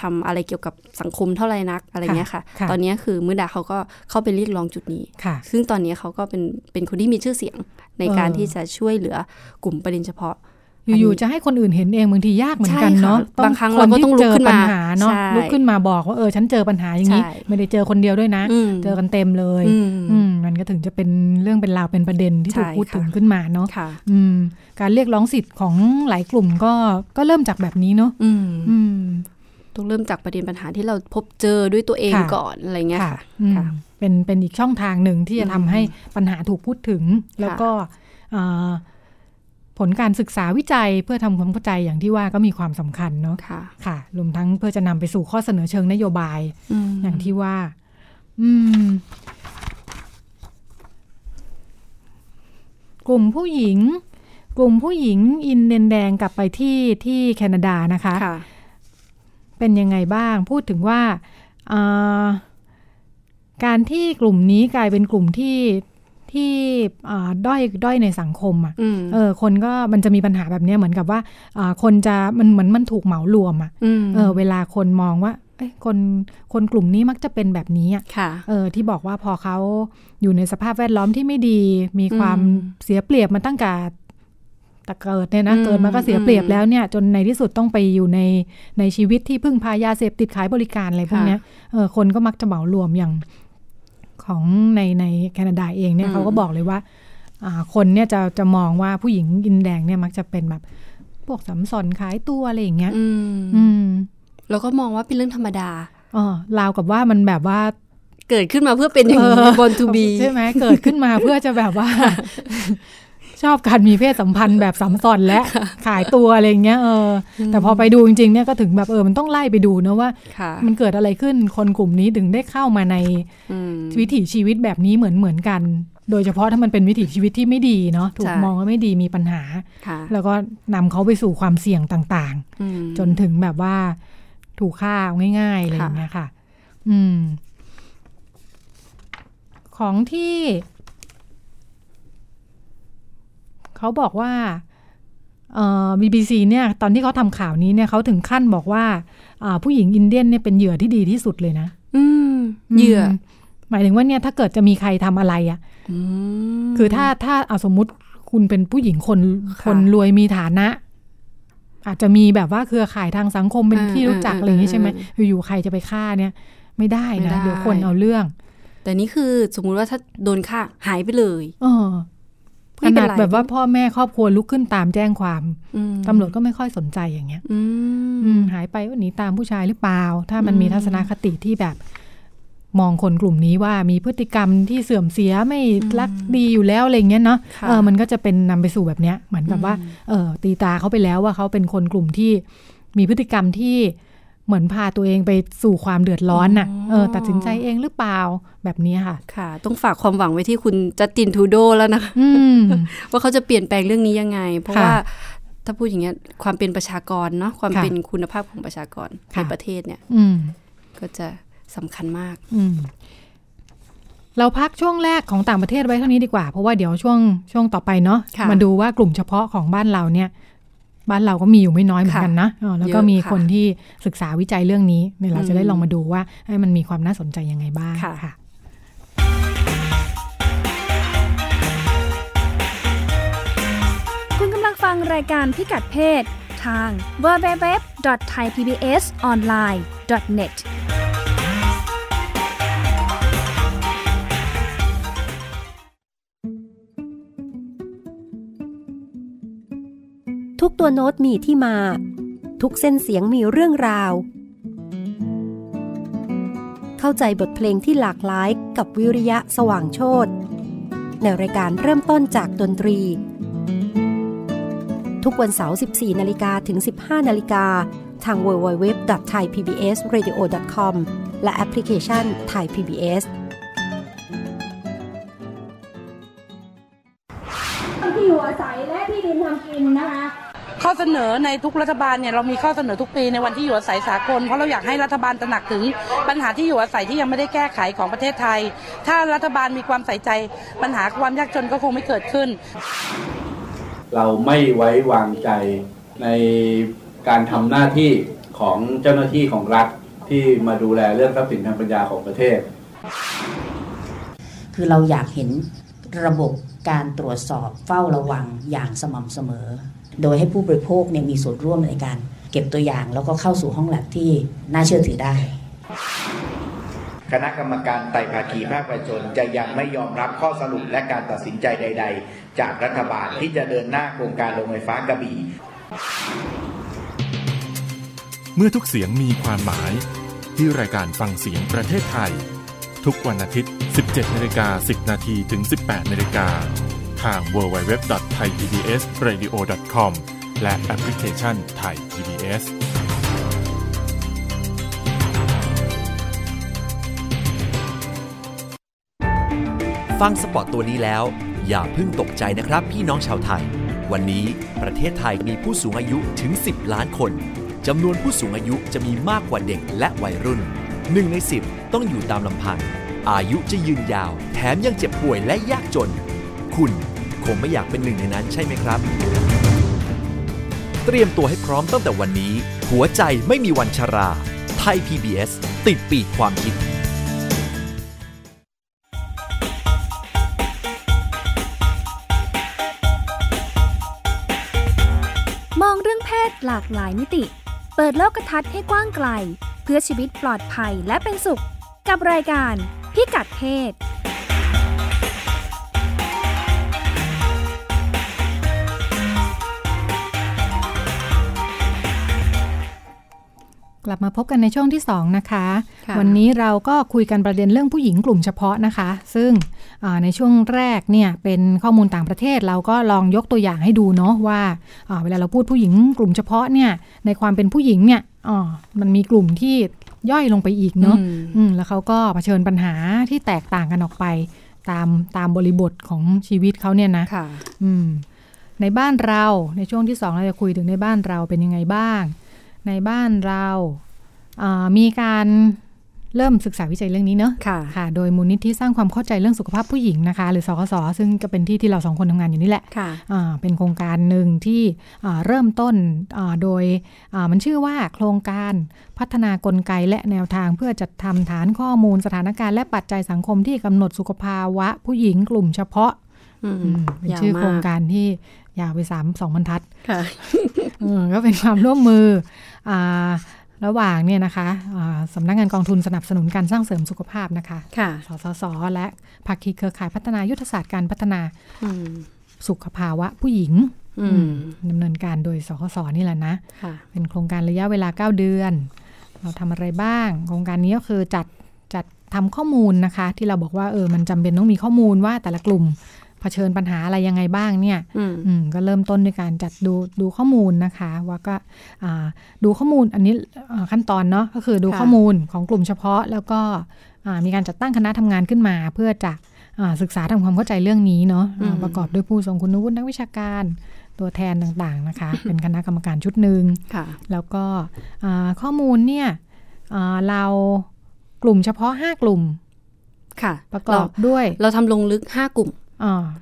ทำอะไรเกี่ยวกับสังคมเท่าไหร่นักอะไรเงี้ยค่ะตอนนี้คือมือดาเขาก็เข้าไปเรียกร้องจุดนี้ซึ่งตอนนี้เขาก็เป็นคนที่มีชื่อเสียงในการที่จะช่วยเหลือกลุ่มประเด็นเฉพาะอยู่จะให้คนอื่นเห็นเองบางทียากเหมือนกันเนาะบางครั้งเราก็ต้องลุกขึ้นมาเนาะลุกขึ้นมาบอกว่าฉันเจอปัญหาอย่างนี้ไม่ได้เจอคนเดียวด้วยนะเจอกันเต็มเลยมันก็ถึงจะเป็นเรื่องเป็นราวเป็นประเด็นที่ถูกพูดถึงขึ้นมาเนาะการเรียกร้องสิทธิ์ของหลายกลุ่มก็เริ่มจากแบบนี้เนาะต้องเริ่มจากประเด็นปัญหาที่เราพบเจอด้วยตัวเองก่อนอะไรเงี้ยค่ะเป็นอีกช่องทางหนึ่งที่จะทำให้ปัญหาถูกพูดถึงแล้วก็ผลการศึกษาวิจัยเพื่อทำความเข้าใจอย่างที่ว่าก็มีความสำคัญเนาะค่ะรวมทั้งเพื่อจะนำไปสู่ข้อเสนอเชิงนโยบาย อย่างที่ว่ากลุ่มผู้หญิงอินเดียนแดงกลับไปที่แคนาดานะคะเป็นยังไงบ้างพูดถึงว่าการที่กลุ่มนี้กลายเป็นกลุ่มที่ด้อยในสังคมอ่ะคนก็มันจะมีปัญหาแบบนี้เหมือนกับว่าคนจะมันเหมือนมันถูกเหมารวมอ่ะเวลาคนมองว่าคนกลุ่มนี้มักจะเป็นแบบนี้อ่ะที่บอกว่าพอเขาอยู่ในสภาพแวดล้อมที่ไม่ดีมีความเสียเปรียบมาตั้งแต่ แต่เกิดเนี่ยนะเกิดมาก็เสียเปรียบแล้วเนี่ยจนในที่สุดต้องไปอยู่ในชีวิตที่พึ่งพายาเสพติดขายบริการอะไรพวกนี้คนก็มักจะเหมารวมอย่างของในแคนาดาเองเนี่ยเขาก็บอกเลยว่าคนเนี่ยจะมองว่าผู้หญิงอินแดงเนี่ยมักจะเป็นแบบพวกสัมสอนขายตัวอะไรอย่างเงี้ยแล้วก็มองว่าเป็นเรื่องธรรมดาลาวกับว่ามันแบบว่าเกิดขึ้นมาเพื่อเป็นอย่างนี้บนทูบีใช่ไหมเกิดขึ้นมาเพื่อจะแบบว่าชอบการมีเพศสัมพันธ์แบบสัมสอนและขายตัวอะไรอย่างเงี้ยแต่พอไปดูจริงๆเนี่ยก็ถึงแบบมันต้องไล่ไปดูนะว่ามันเกิดอะไรขึ้นคนกลุ่มนี้ถึงได้เข้ามาในวิถีชีวิตแบบนี้เหมือนกันโดยเฉพาะถ้ามันเป็นวิถีชีวิตที่ไม่ดีเนาะถูกมองว่าไม่ดีมีปัญหาแล้วก็นำเขาไปสู่ความเสี่ยงต่างๆจนถึงแบบว่าถูกฆ่าง่ายๆอะไรอย่างเงี้ยค่ะของที่เขาบอกว่าBBC เนี่ยตอนที่เขาทำข่าวนี้เนี่ยเขาถึงขั้นบอกว่าผู้หญิงอินเดียนเนี่ยเป็นเหยื่อที่ดีที่สุดเลยนะเหยื่อหมายถึงว่าเนี่ยถ้าเกิดจะมีใครทำอะไรอ่ะคือถ้าเอาสมมุติคุณเป็นผู้หญิงคนรวยมีฐานะอาจจะมีแบบว่าเครือข่ายทางสังคมเป็นที่รู้จักอะไรอย่างนี้ใช่ไหมอยู่ๆใครจะไปฆ่าเนี่ยไม่ได้นะเดี๋ยวคนเอาเรื่องแต่นี่คือสมมุติว่าถ้าโดนฆ่าหายไปเลยขนาดแบบว่าพ่อแม่ครอบครัวลุกขึ้นตามแจ้งความตำรวจก็ไม่ค่อยสนใจอย่างเงี้ยหายไปว่าหนีตามผู้ชายหรือเปล่าถ้ามันมีทัศนคติที่แบบมองคนกลุ่มนี้ว่ามีพฤติกรรมที่เสื่อมเสียไม่รักดีอยู่แล้วอะไรเงี้ยเนาะมันก็จะเป็นนำไปสู่แบบเนี้ยเหมือนแบบว่าตีตาเขาไปแล้วว่าเขาเป็นคนกลุ่มที่มีพฤติกรรมที่เหมือนพาตัวเองไปสู่ความเดือดร้อนน่ะตัดสินใจเองหรือเปล่าแบบนี้ค่ะค่ะต้องฝากความหวังไว้ที่คุณจัสตินทรูโดแล้วนะว่าเขาจะเปลี่ยนแปลงเรื่องนี้ยังไงเพราะว่าถ้าพูดอย่างเงี้ยความเป็นประชากรเนาะความเป็นคุณภาพของประชากรในประเทศเนี่ยก็จะสำคัญมากเราพักช่วงแรกของต่างประเทศไว้เท่านี้ดีกว่าเพราะว่าเดี๋ยวช่วงต่อไปเนาะมาดูว่ากลุ่มเฉพาะของบ้านเราเนี่ยบ้านเราก็มีอยู่ไม่น้อยเหมือนกันนะแล้วก็มีคนที่ศึกษาวิจัยเรื่องนี้เนี่ยเราจะได้ลองมาดูว่าให้มันมีความน่าสนใจยังไงบ้างค่ะคุณกำลังฟังรายการพิกัดเพศทาง www.thaipbsonline.netทุกตัวโน้ตมีที่มาทุกเส้นเสียงมีเรื่องราวเข้าใจบทเพลงที่หลากหลายกับวิริยะสว่างโชติในรายการเริ่มต้นจากดนตรีทุกวันเสาร์ 14:00 นถึง 15:00 นทาง www.thaipbsradio.com และแอปพลิเคชัน Thai PBSที่อยู่อาศัยและที่ดินทำกินนะคะข้อเสนอในทุกรัฐบาลเนี่ยเรามีข้อเสนอทุกปีในวันที่อยู่อาศัยสากลเพราะเราอยากให้รัฐบาลตระหนักถึงปัญหาที่อยู่อาศัยที่ยังไม่ได้แก้ไขของประเทศไทยถ้ารัฐบาลมีความใส่ใจปัญหาความยากจนก็คงไม่เกิดขึ้นเราไม่ไว้วางใจในการทำหน้าที่ของเจ้าหน้าที่ของรัฐที่มาดูแลเรื่องทรัพย์สินทางปัญญาของประเทศคือเราอยากเห็นระบบการตรวจสอบเฝ้าระวังอย่างสม่ำเสมอโดยให้ผู้บริโภคเนี่ยมีส่วนร่วมในการเก็บตัวอย่างแล้วก็เข้าสู่ห้องแลบที่น่าเชื่อถือได้คณะกรรมการไต่ภาคีภาคประชาชนจะยังไม่ยอมรับข้อสรุปและการตัดสินใจใดๆจากรัฐบาลที่จะเดินหน้าโครงการโรงไฟฟ้ากระบี่เมื่อทุกเสียงมีความหมายที่รายการฟังเสียงประเทศไทยทุกวันอาทิตย์ 17:10 น. ถึง 18:00 น. ทาง www.thaipbsradio.com และแอปพลิเคชัน Thai PBS ฟังสปอตตัวนี้แล้วอย่าเพิ่งตกใจนะครับพี่น้องชาวไทยวันนี้ประเทศไทยมีผู้สูงอายุถึง10ล้านคนจำนวนผู้สูงอายุจะมีมากกว่าเด็กและวัยรุ่น1ใน10ต้องอยู่ตามลำพังอายุจะยืนยาวแถมยังเจ็บป่วยและยากจนคุณคงไม่อยากเป็นหนึ่งในนั้นใช่ไหมครับเตรียมตัวให้พร้อมตั้งแต่วันนี้หัวใจไม่มีวันชราไทย PBS ติดปีกความคิด องเรื่องเพศหลากหลายมิติเปิดโลกทัศน์ให้กว้างไกลเพื่อชีวิตปลอดภัยและเป็นสุขกับรายการพิกัดเพศกลับมาพบกันในช่วงที่2นะคะวันนี้เราก็คุยกันประเด็นเรื่องผู้หญิงกลุ่มเฉพาะนะคะซึ่งในช่วงแรกเนี่ยเป็นข้อมูลต่างประเทศเราก็ลองยกตัวอย่างให้ดูเนาะว่าเวลาเราพูดผู้หญิงกลุ่มเฉพาะเนี่ยในความเป็นผู้หญิงเนี่ยมันมีกลุ่มที่ย่อยลงไปอีกเนาะแล้วเขาก็เผชิญปัญหาที่แตกต่างกันออกไปตามบริบทของชีวิตเขาเนี่ยนะในบ้านเราในช่วงที่2เราจะคุยถึงในบ้านเราเป็นยังไงบ้างในบ้านเรามีการเริ่มศึกษาวิจัยเรื่องนี้เนอะค่ะโดยมูลนิธิสร้างความเข้าใจเรื่องสุขภาพผู้หญิงนะคะหรือสคส.ซึ่งก็เป็นที่เรา2คนทำงานอยู่นี่แหละเป็นโครงการหนึ่งที่เริ่มต้นโดยมันชื่อว่าโครงการพัฒนากลไกและแนวทางเพื่อจัดทำฐานข้อมูลสถานการณ์และปัจจัยสังคมที่กำหนดสุขภาวะผู้หญิงกลุ่มเฉพาะเป็นชื่อโครงการที่ยาวไป2 บรรทัดก็เป็นความร่วมมือระหว่างเนี่ยนะคะสำนักงานกองทุนสนับสนุนการสร้างเสริมสุขภาพนะคะสสส.และภาคีเครือข่ายพัฒนายุทธศาสตร์การพัฒนาสุขภาวะผู้หญิงดำเนินการโดยสคส.นี่แหละนะเป็นโครงการระยะเวลา9 เดือนเราทำอะไรบ้างโครงการนี้ก็คือจัดทำข้อมูลนะคะที่เราบอกว่ามันจำเป็นต้องมีข้อมูลว่าแต่ละกลุ่มเผชิญปัญหาอะไรยังไงบ้างเนี่ยก็เริ่มต้นด้วยการจัดดูข้อมูลนะคะว่าก็ดูข้อมูลอันนี้ขั้นตอนเนาะก็คือดูข้อมูลของกลุ่มเฉพาะแล้วก็มีการจัดตั้งคณะทำงานขึ้นมาเพื่อจะศึกษาทำความเข้าใจเรื่องนี้เนาะประกอบด้วยผู้ทรงคุณวุฒินักวิชาการตัวแทนต่างๆนะคะเป็นคณะกรรมการชุดหนึ่งแล้วก็ข้อมูลเนี่ยเรากลุ่มเฉพาะ5 กลุ่มประกอบด้วยเราทำลงลึก5 กลุ่ม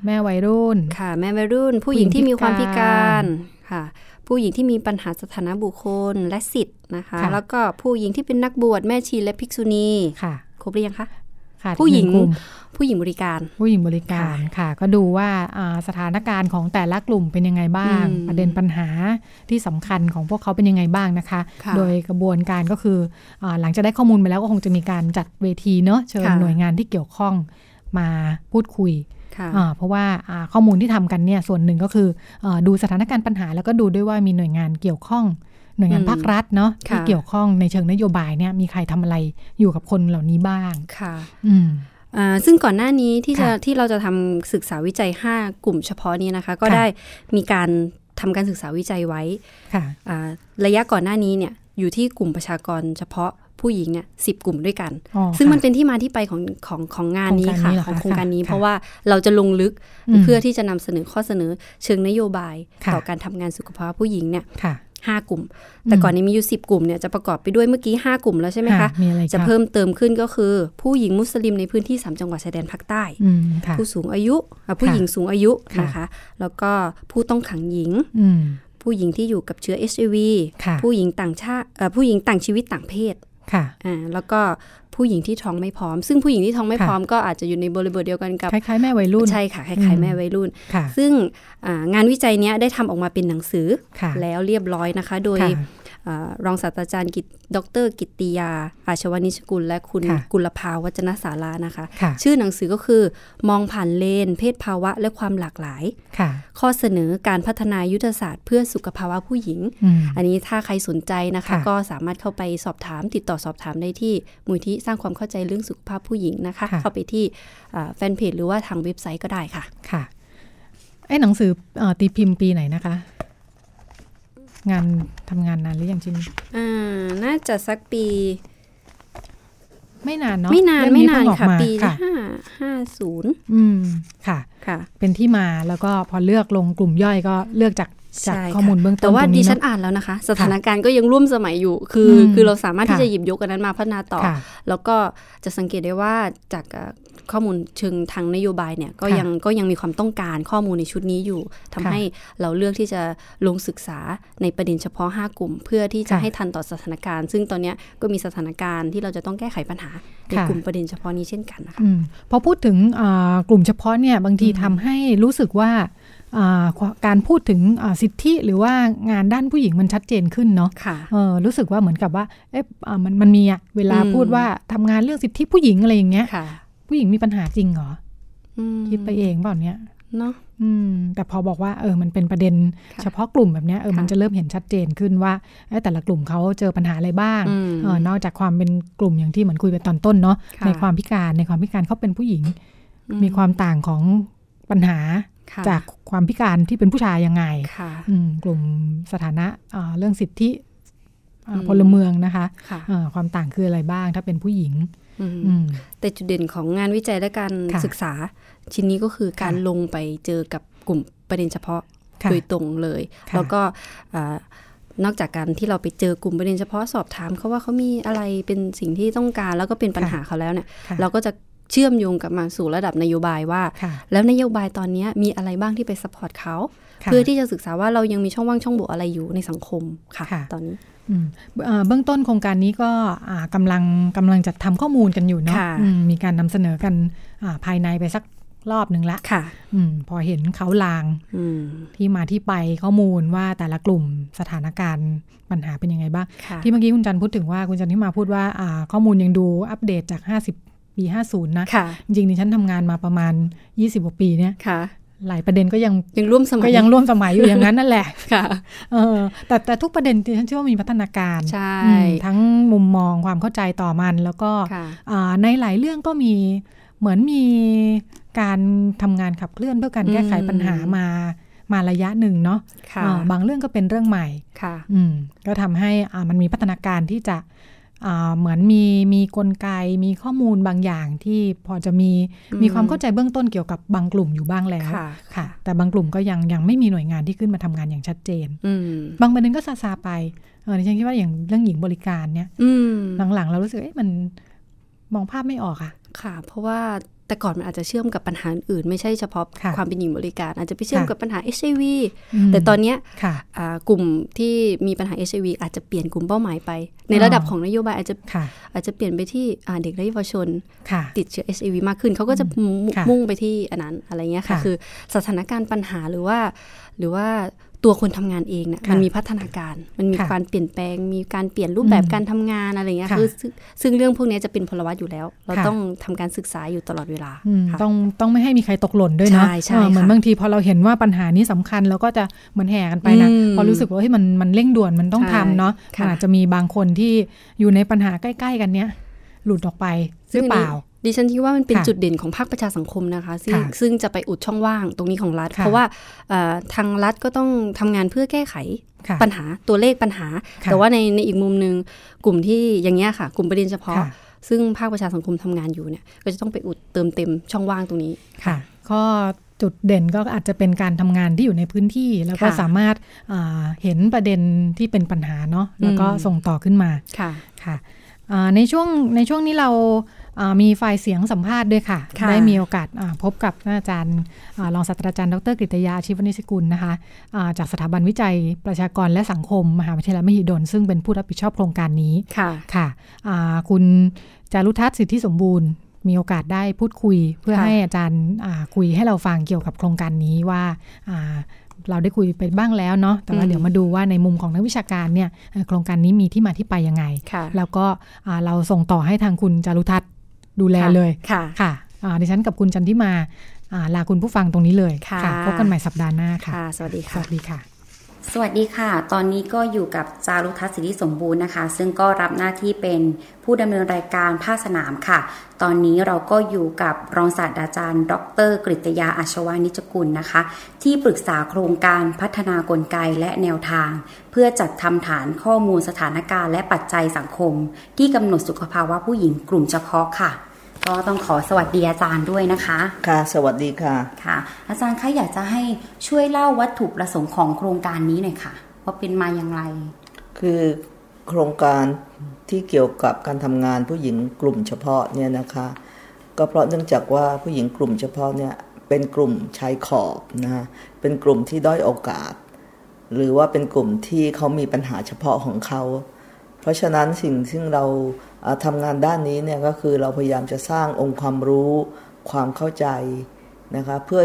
แม่วัยรุ่นค่ะแม่วัยรุ่นผู้หญิงที่มีความพิการค่ะผู้หญิงที่มีปัญหาสถานะบุคคลและสิทธิ์นะคะแล้วก็ผู้หญิงที่เป็นนักบวชแม่ชีและภิกษุณีค่ะครบหรือยังคะผู้หญิงบริการผู้หญิงบริการค่ะก็ดูว่าสถานการณ์ของแต่ละกลุ่มเป็นยังไงบ้างประเด็นปัญหาที่สำคัญของพวกเขาเป็นยังไงบ้างนะคะโดยกระบวนการก็คือหลังจากได้ข้อมูลไปแล้วก็คงจะมีการจัดเวทีเนาะเชิญหน่วยงานที่เกี่ยวข้องมาพูดคุยเพราะว่าข้อมูลที่ทำกันเนี่ยส่วนหนึ่งก็คือดูสถานการณ์ปัญหาแล้วก็ดูด้วยว่ามีหน่วยงานเกี่ยวข้องหน่วยงานภาครัฐเนาะที่เกี่ยวข้องในเชิงนโยบายเนี่ยมีใครทำอะไรอยู่กับคนเหล่านี้บ้างค่ะซึ่งก่อนหน้านี้ที่เราจะทำศึกษาวิจัย5 กลุ่มเฉพาะนี้นะคะก็ได้มีการทำการศึกษาวิจัยไว้ระยะก่อนหน้านี้เนี่ยอยู่ที่กลุ่มประชากรเฉพาะผู้หญิงเนี่ย10 กลุ่มด้วยกันซึ่งมันเป็นที่มาที่ไปของงานนี้ค่ะของโครงการนี้เพราะว่าเราจะลงลึกเพื่อที่จะนำเสนอข้อเสนอเชิงนโยบายต่อการทำงานสุขภาพผู้หญิงเนี่ย5 กลุ่มแต่ก่อนนี้มีอยู่10 กลุ่มเนี่ยจะประกอบไปด้วยเมื่อกี้5 กลุ่มแล้วใช่ไหมคะจะเพิ่มเติมขึ้นก็คือผู้หญิงมุสลิมในพื้นที่3 จังหวัดชายแดนภาคใต้ผู้สูงอายุผู้หญิงสูงอายุนะคะแล้วก็ผู้ต้องขังหญิงผู้หญิงที่อยู่กับเชื้อ HIV ผู้หญิงต่างชาติผู้หญิงต่างชีวิตต่างเพศค่ะแล้วก็ผู้หญิงที่ท้องไม่พร้อมซึ่งผู้หญิงที่ท้องไม่พร้อมก็อาจจะอยู่ในบริบทเดียวกันกับคล้ายๆแม่วัยรุ่นใช่ค่ะคล้ายๆแม่วัยรุ่นซึ่งงานวิจัยเนี้ยได้ทำออกมาเป็นหนังสือแล้วเรียบร้อยนะคะโดยรองศาสตราจารย์ดร.กิตติยาอาชวนิชกุลและคุณกุลภาวัจนศาลานะคะชื่อหนังสือก็คือมองผ่านเลนเพศภาวะและความหลากหลายข้อเสนอการพัฒนายุทธศาสตร์เพื่อสุขภาวะผู้หญิงอันนี้ถ้าใครสนใจนะคะก็สามารถเข้าไปสอบถามติดต่อสอบถามได้ที่มูลนิธิสร้างความเข้าใจเรื่องสุขภาพผู้หญิงนะคะเข้าไปที่แฟนเพจหรือว่าทางเว็บไซต์ก็ได้ค่ะค่ะไอ้หนังสือตีพิมพ์ปีไหนนะคะงานทำงานนานหรือยังชินน่าจะสักปีไม่นานเนาะไม่นานค่ะปี550ค่ะค่ะเป็นที่มาแล้วก็พอเลือกลงกลุ่มย่อยก็เลือกจากข้อมูลเบื้องต้นแต่ว่าดิฉันอ่านแล้วนะคะสถานการณ์ก็ยังร่วมสมัยอยู่คือเราสามารถที่จะหยิบยกอันนั้นมาพัฒนาต่อแล้วก็จะสังเกตได้ว่าจากข้อมูลเชิงทางนโยบายเนี่ยก็ยังมีความต้องการข้อมูลในชุดนี้อยู่ทำให้เราเลือกที่จะลงศึกษาในประเด็นเฉพาะ5 กลุ่มเพื่อที่จะให้ทันต่อสถานการณ์ซึ่งตอนนี้ก็มีสถานการณ์ที่เราจะต้องแก้ไขปัญหาในกลุ่มประเด็นเฉพาะนี้เช่นกันนะคะพอพูดถึงกลุ่มเฉพาะเนี่ยบางทีทำให้รู้สึกว่า การพูดถึงสิทธิหรือว่างานด้านผู้หญิงมันชัดเจนขึ้นเนาะรู้สึกว่าเหมือนกับว่าเอ๊ะมันมีเวลาพูดว่าทำงานเรื่องสิทธิผู้หญิงอะไรอย่างเงี้ยผู้หญิงมีปัญหาจริงเหรอคิดไปเองเปล่าเนี้ยเนาะแต่พอบอกว่ามันเป็นประเด็นเฉพาะกลุ่มแบบเนี้ยมันจะเริ่มเห็นชัดเจนขึ้นว่าแต่ละกลุ่มเขาเจอปัญหาอะไรบ้างนอกจากความเป็นกลุ่มอย่างที่เหมือนคุยไปตอนต้นเนาะในความพิการเขาเป็นผู้หญิงมีความต่างของปัญหาจากความพิการที่เป็นผู้ชายยังไงกลุ่มสถานะเรื่องสิทธิพลเมืองนะคะความต่างคืออะไรบ้างถ้าเป็นผู้หญิงแต่จุดเด่นของงานวิจัยและการศึกษาชิ้นนี้ก็คือการลงไปเจอกับกลุ่มประเด็นเฉพาะโดยตรงเลยแล้วก็นอกจากการที่เราไปเจอกลุ่มประเด็นเฉพาะสอบถามเขาว่าเขามีอะไรเป็นสิ่งที่ต้องการแล้วก็เป็นปัญหาเขาแล้วเนี่ยเราก็จะเชื่อมโยงกลับมาสู่ระดับนโยบายว่าแล้วนโยบายตอนนี้มีอะไรบ้างที่ไปซัพพอร์ตเขาเพื่อที่จะศึกษาว่าเรายังมีช่องว่างช่องโหว่อะไรอยู่ในสังคมค่ะตอนนี้เบื้องต้นโครงการนี้ก็กำลังจัดทำข้อมูลกันอยู่เนาะมีการนำเสนอกันภายในไปสักรอบหนึ่งละพอเห็นเขาลางที่มาที่ไปข้อมูลว่าแต่ละกลุ่มสถานการณ์ปัญหาเป็นยังไงบ้างที่เมื่อกี้คุณจันทร์พูดถึงว่าคุณจันทร์ที่มาพูดว่าข้อมูลยังดูอัปเดตจาก50ปี50นะจริงๆดิฉันทำงานมาประมาณ20กว่าปีเนี่ยหลายประเด็นก็ยังร่วมสมัยอยู่อย่างนั้นนั่นแหละค่ะแต่ทุกประเด็นที่ฉันเชื่อว่ามีพัฒนาการใช่ทั้งมุมมองความเข้าใจต่อมันแล้วก็ในหลายเรื่องก็มีเหมือนมีการทำงานขับเคลื่อนเพื่อการแก้ไขปัญหามาระยะหนึ่งเนาะบางเรื่องก็เป็นเรื่องใหม่ก็ทำให้มันมีพัฒนาการที่จะเหมือนมีกลไกมีข้อมูลบางอย่างที่พอจะมีความเข้าใจเบื้องต้นเกี่ยวกับบางกลุ่มอยู่บ้างแล้วค่ะแต่บางกลุ่มก็ยังไม่มีหน่วยงานที่ขึ้นมาทำงานอย่างชัดเจนบางประเด็นก็ซาซาไปดิฉันคิดว่าอย่างเรื่องหญิงบริการเนี่ยหลังๆเรารู้สึกมันมองภาพไม่ออกค่ะเพราะว่าแต่ก่อนมันอาจจะเชื่อมกับปัญหาอื่นไม่ใช่เฉพาะความเป็นหญิงบริการอาจจะไปเชื่อมกับปัญหา HIV แต่ตอนนี้กลุ่มที่มีปัญหา HIV อาจจะเปลี่ยนกลุ่มเป้าหมายไปในระดับของนโยบายอาจจะเปลี่ยนไปที่เด็กและเยาวชนติดเชื้อ HIV มากขึ้นเขาก็จะมุ่งไปที่อันนั้นอะไรเงี้ยค่ะคือสถานการณ์ปัญหาหรือว่าตัวคนทำงานเองเนี่ยมันมีพัฒนาการมันมีการเปลี่ยนแปลงมีการเปลี่ยนรูปแบบการทำงานอะไรเงี้ยคือซึ่งเรื่องพวกนี้จะเป็นพลวัตอยู่แล้วเราต้องทำการศึกษาอยู่ตลอดเวลาต้องไม่ให้มีใครตกหล่นด้วยนะเหมือนบางทีพอเราเห็นว่าปัญหานี้สำคัญเราก็จะเหมือนแห่กันไปนะพอรู้สึกว่ามันเร่งด่วนมันต้องทำเนาะอาจจะมีบางคนที่อยู่ในปัญหาใกล้ๆกันเนี้ยหลุดออกไปหรือเปล่าดิฉันคิดว่ามันเป็นจุดเด่นของภาคประชาสังคมนะคะซึ่งจะไปอุดช่องว่างตรงนี้ของรัฐเพราะว่าทางรัฐก็ต้องทำงานเพื่อแก้ไขปัญหาตัวเลขปัญหาแต่ว่าในอีกมุมนึงกลุ่มที่อย่างเงี้ยค่ะกลุ่มประเด็นเฉพาะซึ่งภาคประชาสังคมทำงานอยู่เนี่ยก็จะต้องไปอุดเติมเต็มช่องว่างตรงนี้ค่ะก็จุดเด่นก็อาจจะเป็นการทำงานที่อยู่ในพื้นที่แล้วก็สามารถเห็นประเด็นที่เป็นปัญหาเนาะแล้วก็ส่งต่อขึ้นมาค่ะในช่วงนี้เรามีไฟล์เสียงสัมภาษณ์ด้วยค่ะได้มีโอกาสพบกับอาจารย์รองศาสตราจารย์ดร.กฤตยา อาชีวนิชกุลนะคะจากสถาบันวิจัยประชากรและสังคมมหาวิทยาลัยมหิดลซึ่งเป็นผู้รับผิดชอบโครงการนี้ค่ะคุณจารุทัศน์สิทธิสมบูรณ์มีโอกาสได้พูดคุยเพื่อให้อาจารย์คุยให้เราฟังเกี่ยวกับโครงการนี้ว่าเราได้คุยไปบ้างแล้วเนาะแต่ว่าเดี๋ยวมาดูว่าในมุมของนักวิชาการเนี่ยโครงการนี้มีที่มาที่ไปยังไงแล้วก็เราส่งต่อให้ทางคุณจารุทัศน์ดูแลเลยค่ะดิฉันกับคุณจันทิมาลาคุณผู้ฟังตรงนี้เลยค่ะพบกันใหม่สัปดาห์หน้าค่ะสวัสดีค่ะสวัสดีค่ะตอนนี้ก็อยู่กับจารุทัศน์สิทธิสมบูรณ์นะคะซึ่งก็รับหน้าที่เป็นผู้ดำเนินรายการภาคสนามค่ะตอนนี้เราก็อยู่กับรองศาสตราจารย์ดร.กฤตยา อาชวนิชกุลนะคะที่ปรึกษาโครงการพัฒนากลไกและแนวทางเพื่อจัดทำฐานข้อมูลสถานการณ์และปัจจัยสังคมที่กำหนดสุขภาวะผู้หญิงกลุ่มเฉพาะค่ะก็ต้องขอสวัสดีอาจารย์ด้วยนะคะค่ะสวัสดีค่ะค่ะอาจารย์คะอยากจะให้ช่วยเล่าวัตถุประสงค์ของโครงการนี้หน่อยค่ะว่าเป็นมาอย่างไรคือโครงการที่เกี่ยวกับการทำงานผู้หญิงกลุ่มเฉพาะเนี่ยนะคะก็เพราะเนื่องจากว่าผู้หญิงกลุ่มเฉพาะเนี่ยเป็นกลุ่มชายขอบนะคะเป็นกลุ่มที่ด้อยโอกาสหรือว่าเป็นกลุ่มที่เขามีปัญหาเฉพาะของเขาเพราะฉะนั้นสิ่งที่เราทำงานด้านนี้เนี่ยก็คือเราพยายามจะสร้างองค์ความรู้ความเข้าใจนะคะเพื่อ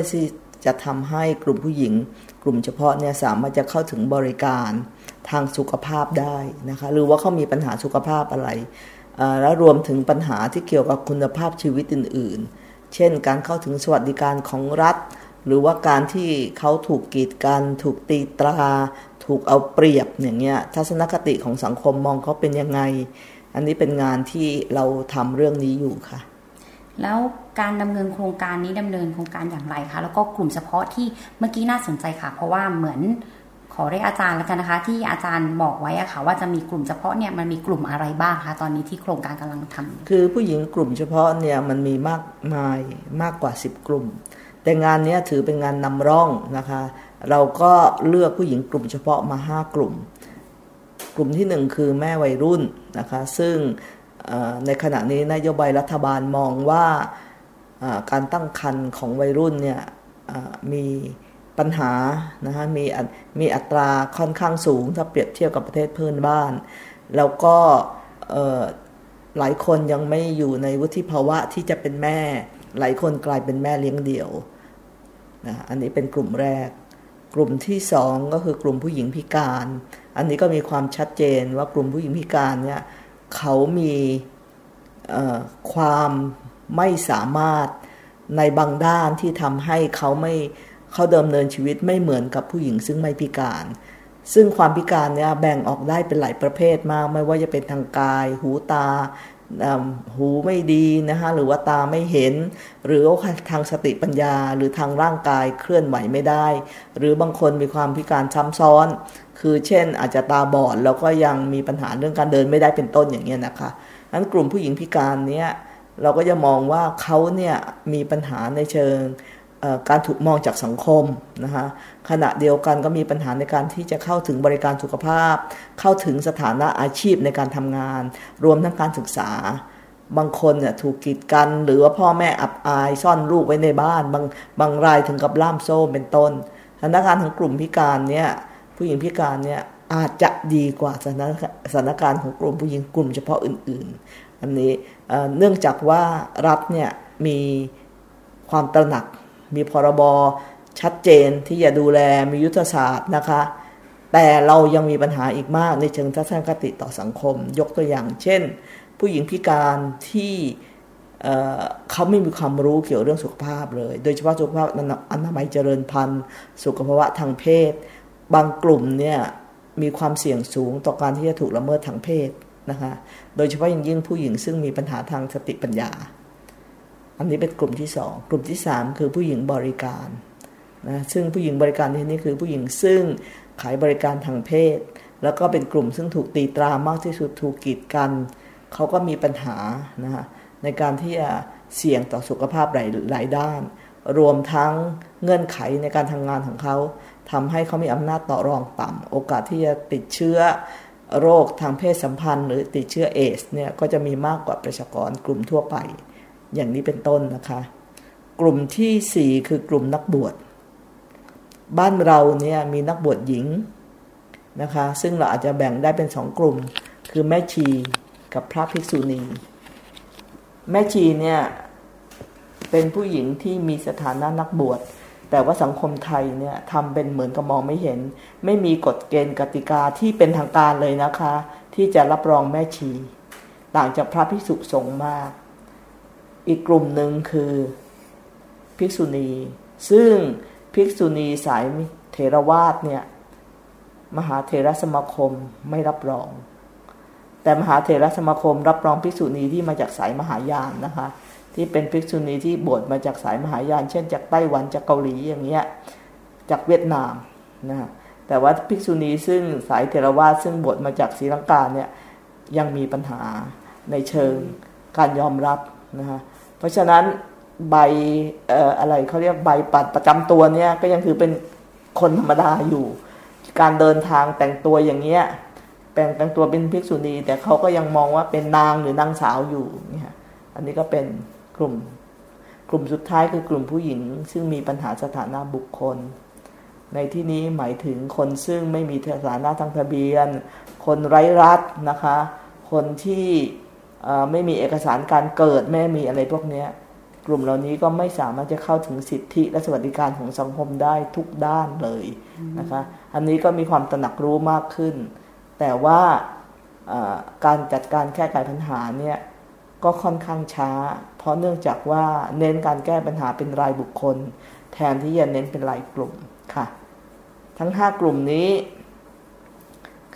จะทำให้กลุ่มผู้หญิงกลุ่มเฉพาะเนี่ยสามารถจะเข้าถึงบริการทางสุขภาพได้นะคะหรือว่าเขามีปัญหาสุขภาพอะไรและรวมถึงปัญหาที่เกี่ยวกับคุณภาพชีวิตอื่นๆเช่นการเข้าถึงสวัสดิการของรัฐหรือว่าการที่เขาถูกกีดกันถูกตีตราถูกเอาเปรียบอย่างเงี้ยทัศนคติของสังคมมองเขาเป็นยังไงอันนี้เป็นงานที่เราทำเรื่องนี้อยู่ค่ะแล้วการดำเนินโครงการนี้ดำเนินโครงการอย่างไรคะแล้วก็กลุ่มเฉพาะที่เมื่อกี้น่าสนใจค่ะเพราะว่าเหมือนขอเรียกอาจารย์แล้วกันนะคะที่อาจารย์บอกไว้อะค่ะว่าจะมีกลุ่มเฉพาะเนี่ยมันมีกลุ่มอะไรบ้างคะตอนนี้ที่โครงการกำลังทำคือผู้หญิงกลุ่มเฉพาะเนี่ยมันมีมากมายมากกว่า10กลุ่มแต่งานนี้ถือเป็นงานนำร่องนะคะเราก็เลือกผู้หญิงกลุ่มเฉพาะมา5กลุ่มกลุ่มที่1คือแม่วัยรุ่นนะคะซึ่งในขณะนี้นโยบายรัฐบาลมองว่าการตั้งครรภ์ของวัยรุ่นเนี่ยมีปัญหานะคะมีอัตราค่อนข้างสูงถ้าเปรียบเทียบกับประเทศเพื่อนบ้านแล้วก็หลายคนยังไม่อยู่ในวุฒิภาวะที่จะเป็นแม่หลายคนกลายเป็นแม่เลี้ยงเดี่ยวนะอันนี้เป็นกลุ่มแรกกลุ่มที่2ก็คือกลุ่มผู้หญิงพิการอันนี้ก็มีความชัดเจนว่ากลุ่มผู้หญิงพิการเนี่ยเขามีความไม่สามารถในบางด้านที่ทำให้เขาดำเนินชีวิตไม่เหมือนกับผู้หญิงซึ่งไม่พิการซึ่งความพิการเนี่ยแบ่งออกได้เป็นหลายประเภทมากไม่ว่าจะเป็นทางกายหูตาหูไม่ดีนะคะหรือว่าตาไม่เห็นหรือทางสติปัญญาหรือทางร่างกายเคลื่อนไหวไม่ได้หรือบางคนมีความพิการซ้ำซ้อนคือเช่นอาจจะตาบอดแล้วก็ยังมีปัญหาเรื่องการเดินไม่ได้เป็นต้นอย่างเงี้ยนะคะนั้นกลุ่มผู้หญิงพิการเนี้ยเราก็จะมองว่าเขาเนี่ยมีปัญหาในเชิงการถูกมองจากสังคมนะคะขณะเดียวกันก็มีปัญหาในการที่จะเข้าถึงบริการสุขภาพเข้าถึงสถานะอาชีพในการทำงานรวมทั้งการศึกษาบางคนเนี่ยถูกกีดกันหรือว่าพ่อแม่อับอายซ่อนลูกไว้ในบ้านบางรายถึงกับล่ามโซ่เป็นต้นสถานการณ์ของกลุ่มพิการเนี่ยผู้หญิงพิการเนี่ยอาจจะดีกว่าสถานการณ์ของกลุ่มผู้หญิงกลุ่มเฉพาะอื่นๆอันนี้เนื่องจากว่ารัฐเนี่ยมีความตระหนักมีพรบชัดเจนที่จะดูแลมียุทธศาสตร์นะคะแต่เรายังมีปัญหาอีกมากในเชิงทัศนคติต่อสังคมยกตัวอย่างเช่นผู้หญิงพิการที่เขาไม่มีความรู้เกี่ยวเรื่องสุขภาพเลยโดยเฉพาะสุขภาพอนามัยเจริญพันธุ์สุขภาวะทางเพศบางกลุ่มเนี่ยมีความเสี่ยงสูงต่อการที่จะถูกละเมิดทางเพศนะคะโดยเฉพาะอย่างยิ่งผู้หญิงซึ่งมีปัญหาทางสติปัญญาอันนี้เป็นกลุ่มที่2กลุ่มที่3คือผู้หญิงบริการนะซึ่งผู้หญิงบริการที่นี่คือผู้หญิงซึ่งขายบริการทางเพศแล้วก็เป็นกลุ่มซึ่งถูกตีตรามากที่สุดถูกกีดกันเขาก็มีปัญหานะในการที่จะเสี่ยงต่อสุขภาพหลายด้านรวมทั้งเงื่อนไขในการทำงานของเขาทำให้เขามีอำนาจต่อรองต่ำโอกาสที่จะติดเชื้อโรคทางเพศสัมพันธ์หรือติดเชื้อเอสเนี่ยก็จะมีมากกว่าประชากรกลุ่มทั่วไปอย่างนี้เป็นต้นนะคะกลุ่มที่4คือกลุ่มนักบวชบ้านเราเนี่ยมีนักบวชหญิงนะคะซึ่งเราอาจจะแบ่งได้เป็น2กลุ่มคือแม่ชีกับพระภิกษุณีแม่ชีเนี่ยเป็นผู้หญิงที่มีสถานะนักบวชแต่ว่าสังคมไทยเนี่ยทำเป็นเหมือนกับมองไม่เห็นไม่มีกฎเกณฑ์กติกาที่เป็นทางการเลยนะคะที่จะรับรองแม่ชีต่างจากพระภิกษุสงฆ์มากอีกกลุ่มหนึ่งคือภิกษุณีซึ่งภิกษุณีสายเถรวาทเนี่ยมหาเถรสมาคมไม่รับรองแต่มหาเถรสมาคมรับรองภิกษุณีที่มาจากสายมหายานนะคะที่เป็นภิกษุณีที่บวชมาจากสายมหายานเช่นจากไต้หวันจากเกาหลีอย่างเงี้ยจากเวียดนามนะแต่ว่าภิกษุณีซึ่งสายเถรวาทซึ่งบวชมาจากศรีลังกาเนี่ยยังมีปัญหาในเชิงการยอมรับนะคะเพราะฉะนั้นใบอะไรเขาเรียกใบปัดประจำตัวเนี่ยก็ยังคือเป็นคนธรรมดาอยู่การเดินทางแต่งตัวอย่างเงี้ยแต่งตัวเป็นภิกษุณีแต่เขาก็ยังมองว่าเป็นนางหรือนางสาวอยู่เนี่ยอันนี้ก็เป็นกลุ่มสุดท้ายคือกลุ่มผู้หญิงซึ่งมีปัญหาสถานะบุคคลในที่นี้หมายถึงคนซึ่งไม่มีสถานะทางทะเบียนคนไร้รัฐนะคะคนที่ไม่มีเอกสารการเกิดไม่มีอะไรพวกนี้ กลุ่มเหล่านี้ก็ไม่สามารถจะเข้าถึงสิทธิและสวัสดิการของสังคมได้ทุกด้านเลยนะคะอันนี้ก็มีความตระหนักรู้มากขึ้นแต่ว่าการจัดการแก้ไขปัญหาเนี่ยก็ค่อนข้างช้าเพราะเนื่องจากว่าเน้นการแก้ปัญหาเป็นรายบุคคลแทนที่จะเน้นเป็นรายกลุ่มค่ะทั้ง5กลุ่มนี้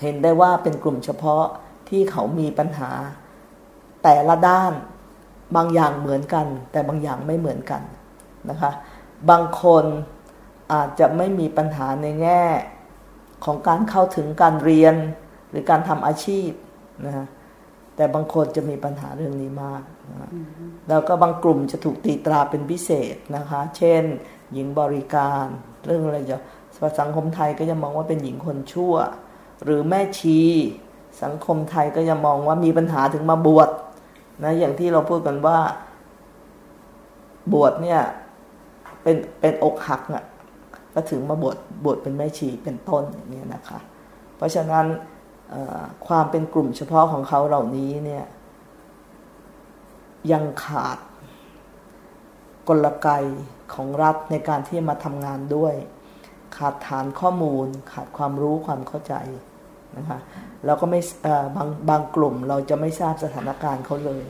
เห็นได้ว่าเป็นกลุ่มเฉพาะที่เขามีปัญหาแต่ละด้านบางอย่างเหมือนกันแต่บางอย่างไม่เหมือนกันนะคะบางคนอาจจะไม่มีปัญหาในแง่ของการเข้าถึงการเรียนหรือการทำอาชีพนะฮะแต่บางคนจะมีปัญหาเรื่องนี้มากนะแล้วก็บางกลุ่มจะถูกตีตราเป็นพิเศษนะคะเช่นหญิงบริการเรื่องอะไรจะสังคมไทยก็จะมองว่าเป็นหญิงคนชั่วหรือแม่ชีสังคมไทยก็จะมองว่ามีปัญหาถึงมาบวชนะอย่างที่เราพูดกันว่าบวชเนี่ยเป็นอกหักอ่ะก็ถึงมาบวชเป็นแม่ชีเป็นต้นอย่างนี้นะคะเพราะฉะนั้นความเป็นกลุ่มเฉพาะของเขาเหล่านี้เนี่ยยังขาดกลไกของรัฐในการที่มาทำงานด้วยขาดฐานข้อมูลขาดความรู้ความเข้าใจนะคะแล้วก็ไม่บางกลุ่มเราจะไม่ทราบสถานการณ์เขาเลย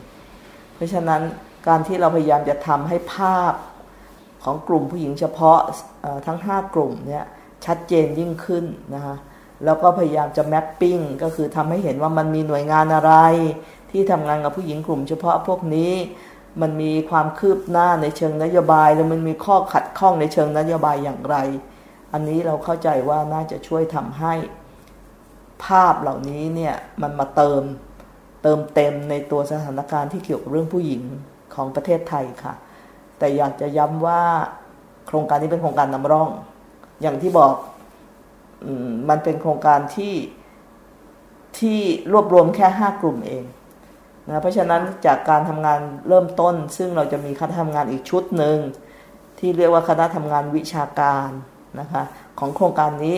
เพราะฉะนั้นการที่เราพยายามจะทำให้ภาพของกลุ่มผู้หญิงเฉพาะทั้ง5กลุ่มเนี่ยชัดเจนยิ่งขึ้นนะคะแล้วก็พยายามจะแมปปิ้งก็คือทำให้เห็นว่ามันมีหน่วยงานอะไรที่ทำงานกับผู้หญิงกลุ่มเฉพาะพวกนี้มันมีความคืบหน้าในเชิงนโยบายแล้วมันมีข้อขัดข้องในเชิงนโยบายอย่างไรอันนี้เราเข้าใจว่าน่าจะช่วยทำให้ภาพเหล่านี้เนี่ยมันมาเติมเต็มในตัวสถานการณ์ที่เกี่ยวกับเรื่องผู้หญิงของประเทศไทยค่ะแต่อยากจะย้ำว่าโครงการนี้เป็นโครงการนำร่องอย่างที่บอกมันเป็นโครงการที่รวบรวมแค่5กลุ่มเองนะเพราะฉะนั้นจากการทำงานเริ่มต้นซึ่งเราจะมีคณะทำงานอีกชุดหนึ่งที่เรียกว่าคณะทำงานวิชาการนะคะของโครงการนี้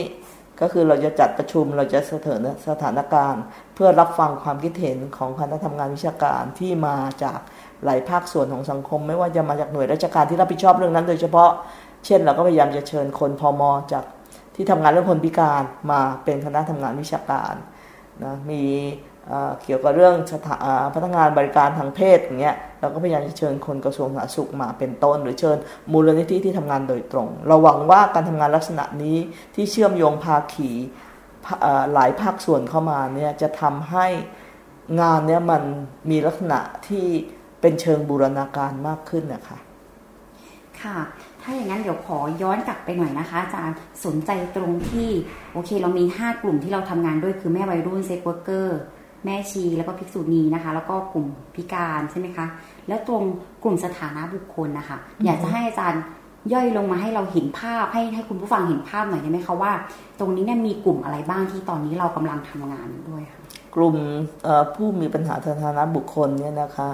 ก็คือเราจะจัดประชุมเราจะเสนอสถานการณ์เพื่อรับฟังความคิดเห็นของคณะทำงานวิชาการที่มาจากหลายภาคส่วนของสังคมไม่ว่าจะมาจากหน่วยราชการที่รับผิดชอบเรื่องนั้นโดยเฉพาะเช่นเราก็พยายามจะเชิญคนพม.จากที่ทำงานเรื่องคนพิการมาเป็นคณะทำงานวิชาการนะมีเกี่ยวกับเรื่องพนักงานบริการทางเพศอย่างเงี้ยเราก็พยายามจะเชิญคนกระทรวงสาธารณสุขมาเป็นต้นหรือเชิญมูลนิธิที่ทำงานโดยตรงเราหวังว่าการทำงานลักษณะนี้ที่เชื่อมโยงภาคีหลายภาคส่วนเข้ามาเนี่ยจะทำให้งานเนี้ยมันมีลักษณะที่เป็นเชิงบูรณาการมากขึ้นนะคะค่ะถ้าอย่างนั้นเดี๋ยวขอย้อนกลับไปหน่อยนะคะอาจารย์สนใจตรงที่โอเคเรามี5กลุ่มที่เราทำงานด้วยคือแม่วัยรุ่นเซ็กเวิร์คเกอร์แม่ชีแล้วก็ภิกษุณีนะคะแล้วก็กลุ่มพิการใช่ไหมคะแล้วตรงกลุ่มสถานะบุคคลนะคะอยากจะให้อาจารย์ย่อยลงมาให้เราเห็นภาพให้คุณผู้ฟังเห็นภาพหน่อยได้ไหมคะว่าตรงนี้เนี่ยมีกลุ่มอะไรบ้างที่ตอนนี้เรากำลังทำงานด้วยค่ะกลุ่มผู้มีปัญหาสถานะบุคคลเนี่ยนะคะ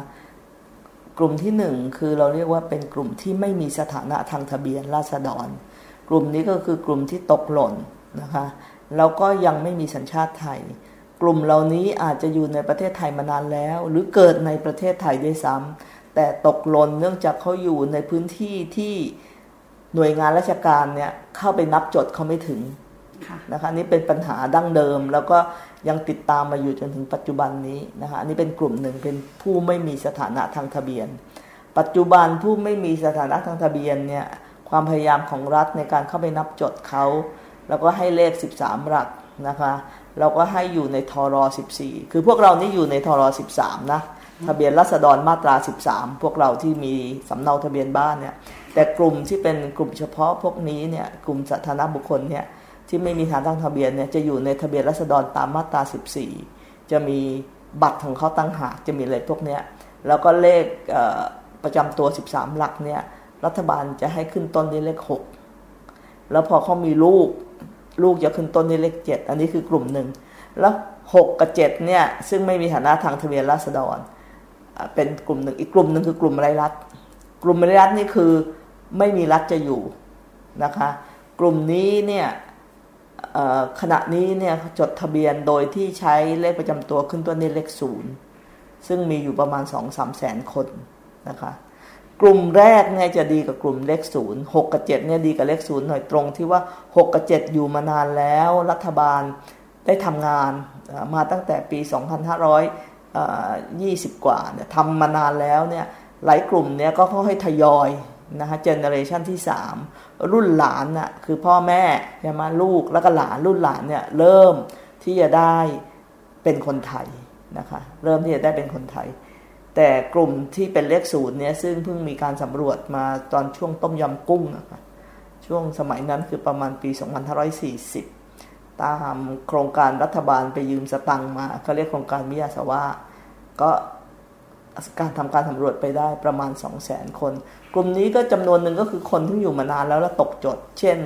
กลุ่มที่1คือเราเรียกว่าเป็นกลุ่มที่ไม่มีสถานะทางทะเบียนราษฎรกลุ่มนี้ก็คือกลุ่มที่ตกหล่นนะคะแล้วก็ยังไม่มีสัญชาติไทยกลุ่มเหล่านี้อาจจะอยู่ในประเทศไทยมานานแล้วหรือเกิดในประเทศไทยด้วยซ้ำแต่ตกหล่นเนื่องจากเขาอยู่ในพื้นที่ที่หน่วยงานราชการเนี่ยเข้าไปนับจดเขาไม่ถึงนะคะนี่เป็นปัญหาดั้งเดิมแล้วก็ยังติดตามมาอยู่จนถึงปัจจุบันนี้นะคะอันนี้เป็นกลุ่มหนึ่งเป็นผู้ไม่มีสถานะทางทะเบียนปัจจุบันผู้ไม่มีสถานะทางทะเบียนเนี่ยความพยายามของรัฐในการเข้าไปนับจดเขาแล้วก็ให้เลข13หลักนะคะเราก็ให้อยู่ในทร14คือพวกเรานี่อยู่ในทร13นะทะเบียนราษฎรมาตรา13พวกเราที่มีสำเนาทะเบียนบ้านเนี่ยแต่กลุ่มที่เป็นกลุ่มเฉพาะพวกนี้เนี่ยกลุ่มสถานะบุคคลเนี่ยที่ไม่มีฐานตั้งทะเบียนเนี่ยจะอยู่ในทะเบียนราษฎรตามมาตรา14จะมีบัตรของเขาตั้งหากจะมีอะไรพวกเนี้ยแล้วก็เลขประจำตัว13หลักเนี่ยรัฐบาลจะให้ขึ้นต้นด้วยเลข6แล้วพอเขามีลูกจะขึ้นต้นด้วยเลข7อันนี้คือกลุ่มหนึ่งแล้ว6กับ7เนี่ยซึ่งไม่มีฐานะทางทะเบียนราษฎรเป็นกลุ่มหนึ่งอีกกลุ่มหนึ่งคือกลุ่มรายรัฐกลุ่มรายรัฐนี่คือไม่มีรัฐจะอยู่นะคะกลุ่มนี้เนี่ยขณะนี้เนี่ยจดทะเบียนโดยที่ใช้เลขประจำตัวขึ้นต้นด้วยเลข0ซึ่งมีอยู่ประมาณ 2-3 แสนคนนะคะ กลุ่มแรกเนี่ยจะดีกับกลุ่มเลขศูนย์6กับ7เนี่ยดีกับเลขศูนย์หน่อยตรงที่ว่า6กับ7อยู่มานานแล้วรัฐบาลได้ทำงานมาตั้งแต่ปี2520กว่าเนี่ยทำมานานแล้วเนี่ยหลายกลุ่มเนี่ยก็ค่อยๆทยอยนะฮะเจเนอเรชันที่3รุ่นหลานน่ะคือพ่อแม่เนี่ยมาลูกแล้วก็หลานรุ่นหลานเนี่ยเริ่มที่จะได้เป็นคนไทยนะคะเริ่มที่จะได้เป็นคนไทยแต่กลุ่มที่เป็นเลขศูนย์เนี่ยซึ่งเพิ่งมีการสำรวจมาตอนช่วงต้มยำกุ้งนะคะช่วงสมัยนั้นคือประมาณปี2540ตามโครงการรัฐบาลไปยืมสตังค์มาเขาเรียกโครงการมิยาสวะก็การทำการสำรวจไปได้ประมาณ 200,000 คนกลุ่มนี้ก็จำนวนหนึ่งก็คือคนที่อยู่มานานแล้วและตกจดเช่น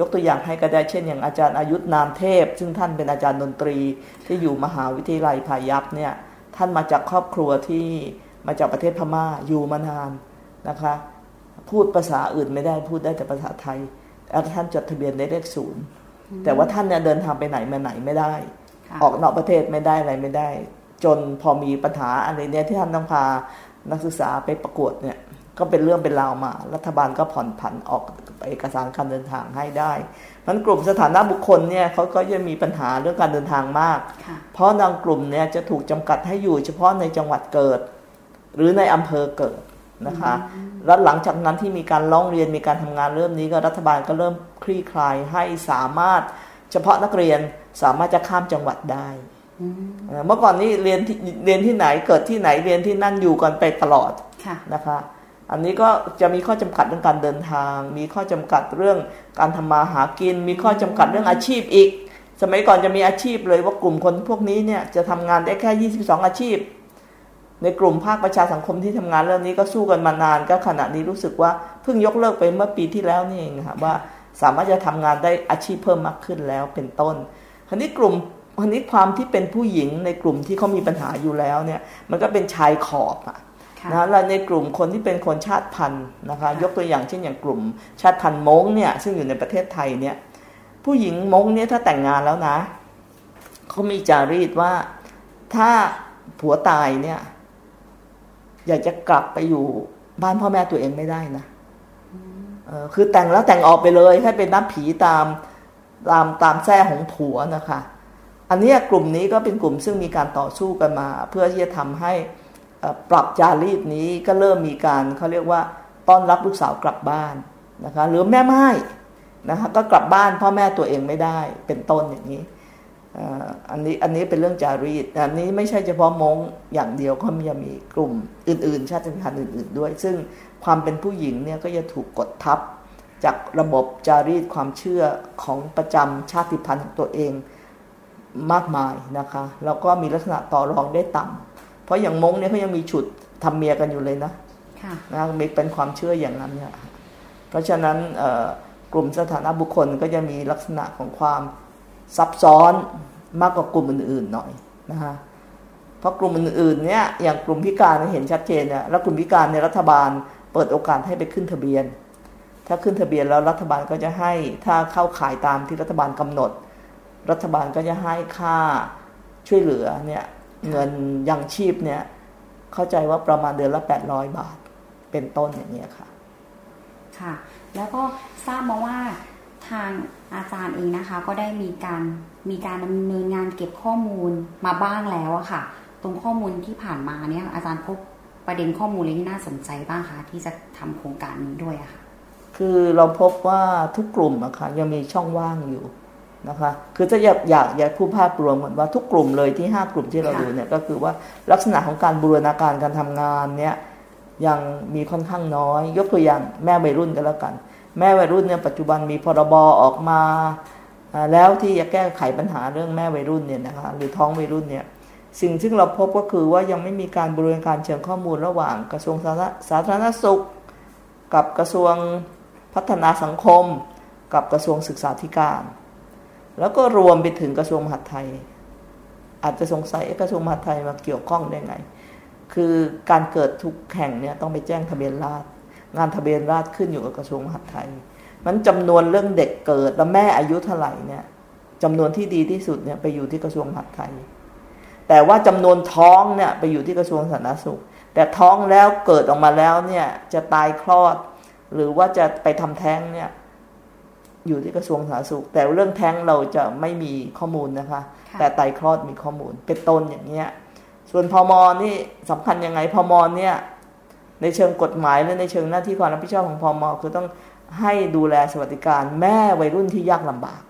ยกตัวอย่างให้ก็ได้เช่นอย่างอาจารย์อายุธนามเทพซึ่งท่านเป็นอาจารย์ดนตรีที่อยู่มหาวิทยาลัยพายัพเนี่ยท่านมาจากครอบครัวที่มาจากประเทศพม่าอยู่มานานนะคะพูดภาษาอื่นไม่ได้พูดได้แต่ภาษาไทยแล้วท่านจดทะเบียนได้เลขศูนย์แต่ว่าท่านเนี่ยเดินทางไปไหนมาไหนไม่ได้ออกนอกประเทศไม่ได้อะไรไม่ได้จนพอมีปัญหาอะไรเนี่ยที่ท่านต้องพานักศึกษาไปประกวดเนี่ยก็เป็นเรื่องเป็นราวมารัฐบาลก็ผ่อนผันออกเอกสารการเดินทางให้ได้มันกลุ่มสถานะบุคคลเนี่ยเขาก็จะมีปัญหาเรื่องการเดินทางมากเพราะบางกลุ่มเนี่ยจะถูกจำกัดให้อยู่เฉพาะในจังหวัดเกิดหรือในอำเภอเกิดนะคะแล้วหลังจากนั้นที่มีการร้องเรียนมีการทำงานเริ่มนี้ก็รัฐบาลก็เริ่มคลี่คลายให้สามารถเฉพาะนักเรียนสามารถจะข้ามจังหวัดได้เมื่อก่อนนี้เรียนที่ไหนเกิดที่ไหนเรียนที่นั่นอยู่กันไปตลอดนะคะอันนี้ก็จะมีข้อจำกัดเรื่องการเดินทางมีข้อจำกัดเรื่องการทำมาหากินมีข้อจำกัดเรื่องอาชีพอีกสมัยก่อนจะมีอาชีพเลยว่ากลุ่มคนพวกนี้เนี่ยจะทำงานได้แค่22อาชีพในกลุ่มภาคประชาสังคมที่ทำงานเรื่องนี้ก็สู้กันมานานก็ขณะนี้รู้สึกว่าเพิ่งยกเลิกไปเมื่อปีที่แล้วนี่เองค่ะว่าสามารถจะทำงานได้อาชีพเพิ่มมากขึ้นแล้วเป็นต้นคราวนี้กลุ่มอันนี้ความที่เป็นผู้หญิงในกลุ่มที่เขามีปัญหาอยู่แล้วเนี่ยมันก็เป็นชายขอบอะนะและในกลุ่มคนที่เป็นคนชาติพันธุ์นะคะยกตัวอย่างเช่นอย่างกลุ่มชาติพันธุ์ม้งเนี่ยซึ่งอยู่ในประเทศไทยเนี่ยผู้หญิงม้งเนี่ยถ้าแต่งงานแล้วนะเขามีจารีตว่าถ้าผัวตายเนี่ยอยากจะกลับไปอยู่บ้านพ่อแม่ตัวเองไม่ได้นะคือแต่งแล้วแต่งออกไปเลยให้เป็นนับผีตามแท้ของผัวนะคะอันนี้กลุ่มนี้ก็เป็นกลุ่มซึ่งมีการต่อสู้กันมาเพื่อที่จะทำให้ปรับจารีตนี้ก็เริ่มมีการเขาเรียกว่าต้อนรับลูกสาวกลับบ้านนะคะหรือแม่ไม้นะคะก็กลับบ้านพ่อแม่ตัวเองไม่ได้เป็นต้นอย่างนี้อันนี้เป็นเรื่องจารีตอันนี้ไม่ใช่เฉพาะม้งอย่างเดียวก็มีกลุ่มอื่นๆชาติพันธุ์อื่นๆด้วยซึ่งความเป็นผู้หญิงเนี่ยก็จะถูกกดทับจากระบบจารีตความเชื่อของประจำชาติพันธุ์ของตัวเองมากมายนะคะแล้วก็มีลักษณะต่อรองได้ต่ำเพราะอย่างม้งเนี่ยเขายังมีฉุดทำเมียกันอยู่เลยนะนะมีเป็นความเชื่ออย่างนั้นเนี่ยเพราะฉะนั้นกลุ่มสถานะบุคคลก็จะมีลักษณะของความซับซ้อนมากกว่ากลุ่มอื่นๆหน่อยนะคะเพราะกลุ่มอื่นๆเนี่ยอย่างกลุ่มพิการเห็นชัดเจนเนี่ยแล้วกลุ่มพิการในรัฐบาลเปิดโอกาสให้ไปขึ้นทะเบียนถ้าขึ้นทะเบียนแล้วรัฐบาลก็จะให้ถ้าเข้าขายตามที่รัฐบาลกำหนดรัฐบาลก็จะให้ค่าช่วยเหลือเนี่ยเงินยังชีพเนี่ยเข้าใจว่าประมาณเดือนละ800บาทเป็นต้นอย่างเงี้ยค่ะค่ะแล้วก็ทราบมาว่าทางอาจารย์เองนะคะก็ได้มีการดำเนินงานเก็บข้อมูลมาบ้างแล้วอะค่ะตรงข้อมูลที่ผ่านมาเนี่ยอาจารย์พบประเด็นข้อมูลอะไรที่น่าสนใจบ้างคะที่จะทำโครงการนี้ด้วยอะค่ะคือเราพบว่าทุกกลุ่มอะค่ะยังมีช่องว่างอยู่นะคะคือจะอยากพูดภาพรวมเหมือนว่าทุกกลุ่มเลยที่5กลุ่มที่เราดูเนี่ยก็คือว่าลักษณะของการบูรณาการการทำงานเนี่ยยังมีค่อนข้างน้อยยกตัวอย่างแม่วัยรุ่นก็แล้วกันแม่วัยรุ่นเนี่ยปัจจุบันมีพรบออกมาแล้วที่จะแก้ไขปัญหาเรื่องแม่วัยรุ่นเนี่ยนะคะหรือท้องวัยรุ่นเนี่ยสิ่งที่เราพบก็คือว่ายังไม่มีการบูรณาการเชิงข้อมูลระหว่างกระทรวงสาธารณสุขกับกระทรวงพัฒนาสังคมกับกระทรวงศึกษาธิการแล้วก็รวมไปถึงกระทรวงมหาดไทยอาจจะสงสัยกระทรวงมหาดไทยมาเกี่ยวข้องได้ไงคือการเกิดทุกแห่งเนี่ยต้องไปแจ้งทะเบียนราษฎร์งานทะเบียนราษฎร์ขึ้นอยู่กับกระทรวงมหาดไทยมันจำนวนเรื่องเด็กเกิดและแม่อายุเท่าไหร่เนี่ยจำนวนที่ดีที่สุดเนี่ยไปอยู่ที่กระทรวงมหาดไทยแต่ว่าจำนวนท้องเนี่ยไปอยู่ที่กระทรวงสาธารณสุข แต่ท้องแล้วเกิดออกมาแล้วเนี่ยจะตายคลอดหรือว่าจะไปทำแท้งเนี่ยอยู่ที่กระทรวงสาธารณสุขแต่เรื่องแท้งเราจะไม่มีข้อมูลนะคะแต่ตายคลอดมีข้อมูลเป็นต้นอย่างเงี้ยส่วนพม.นี่สำคัญยังไงพม.เนี่ยในเชิงกฎหมายและในเชิงหน้าที่ความรับผิดชอบของพม.คือต้องให้ดูแลสวัสดิการแม่วัยรุ่นที่ยากลำบาก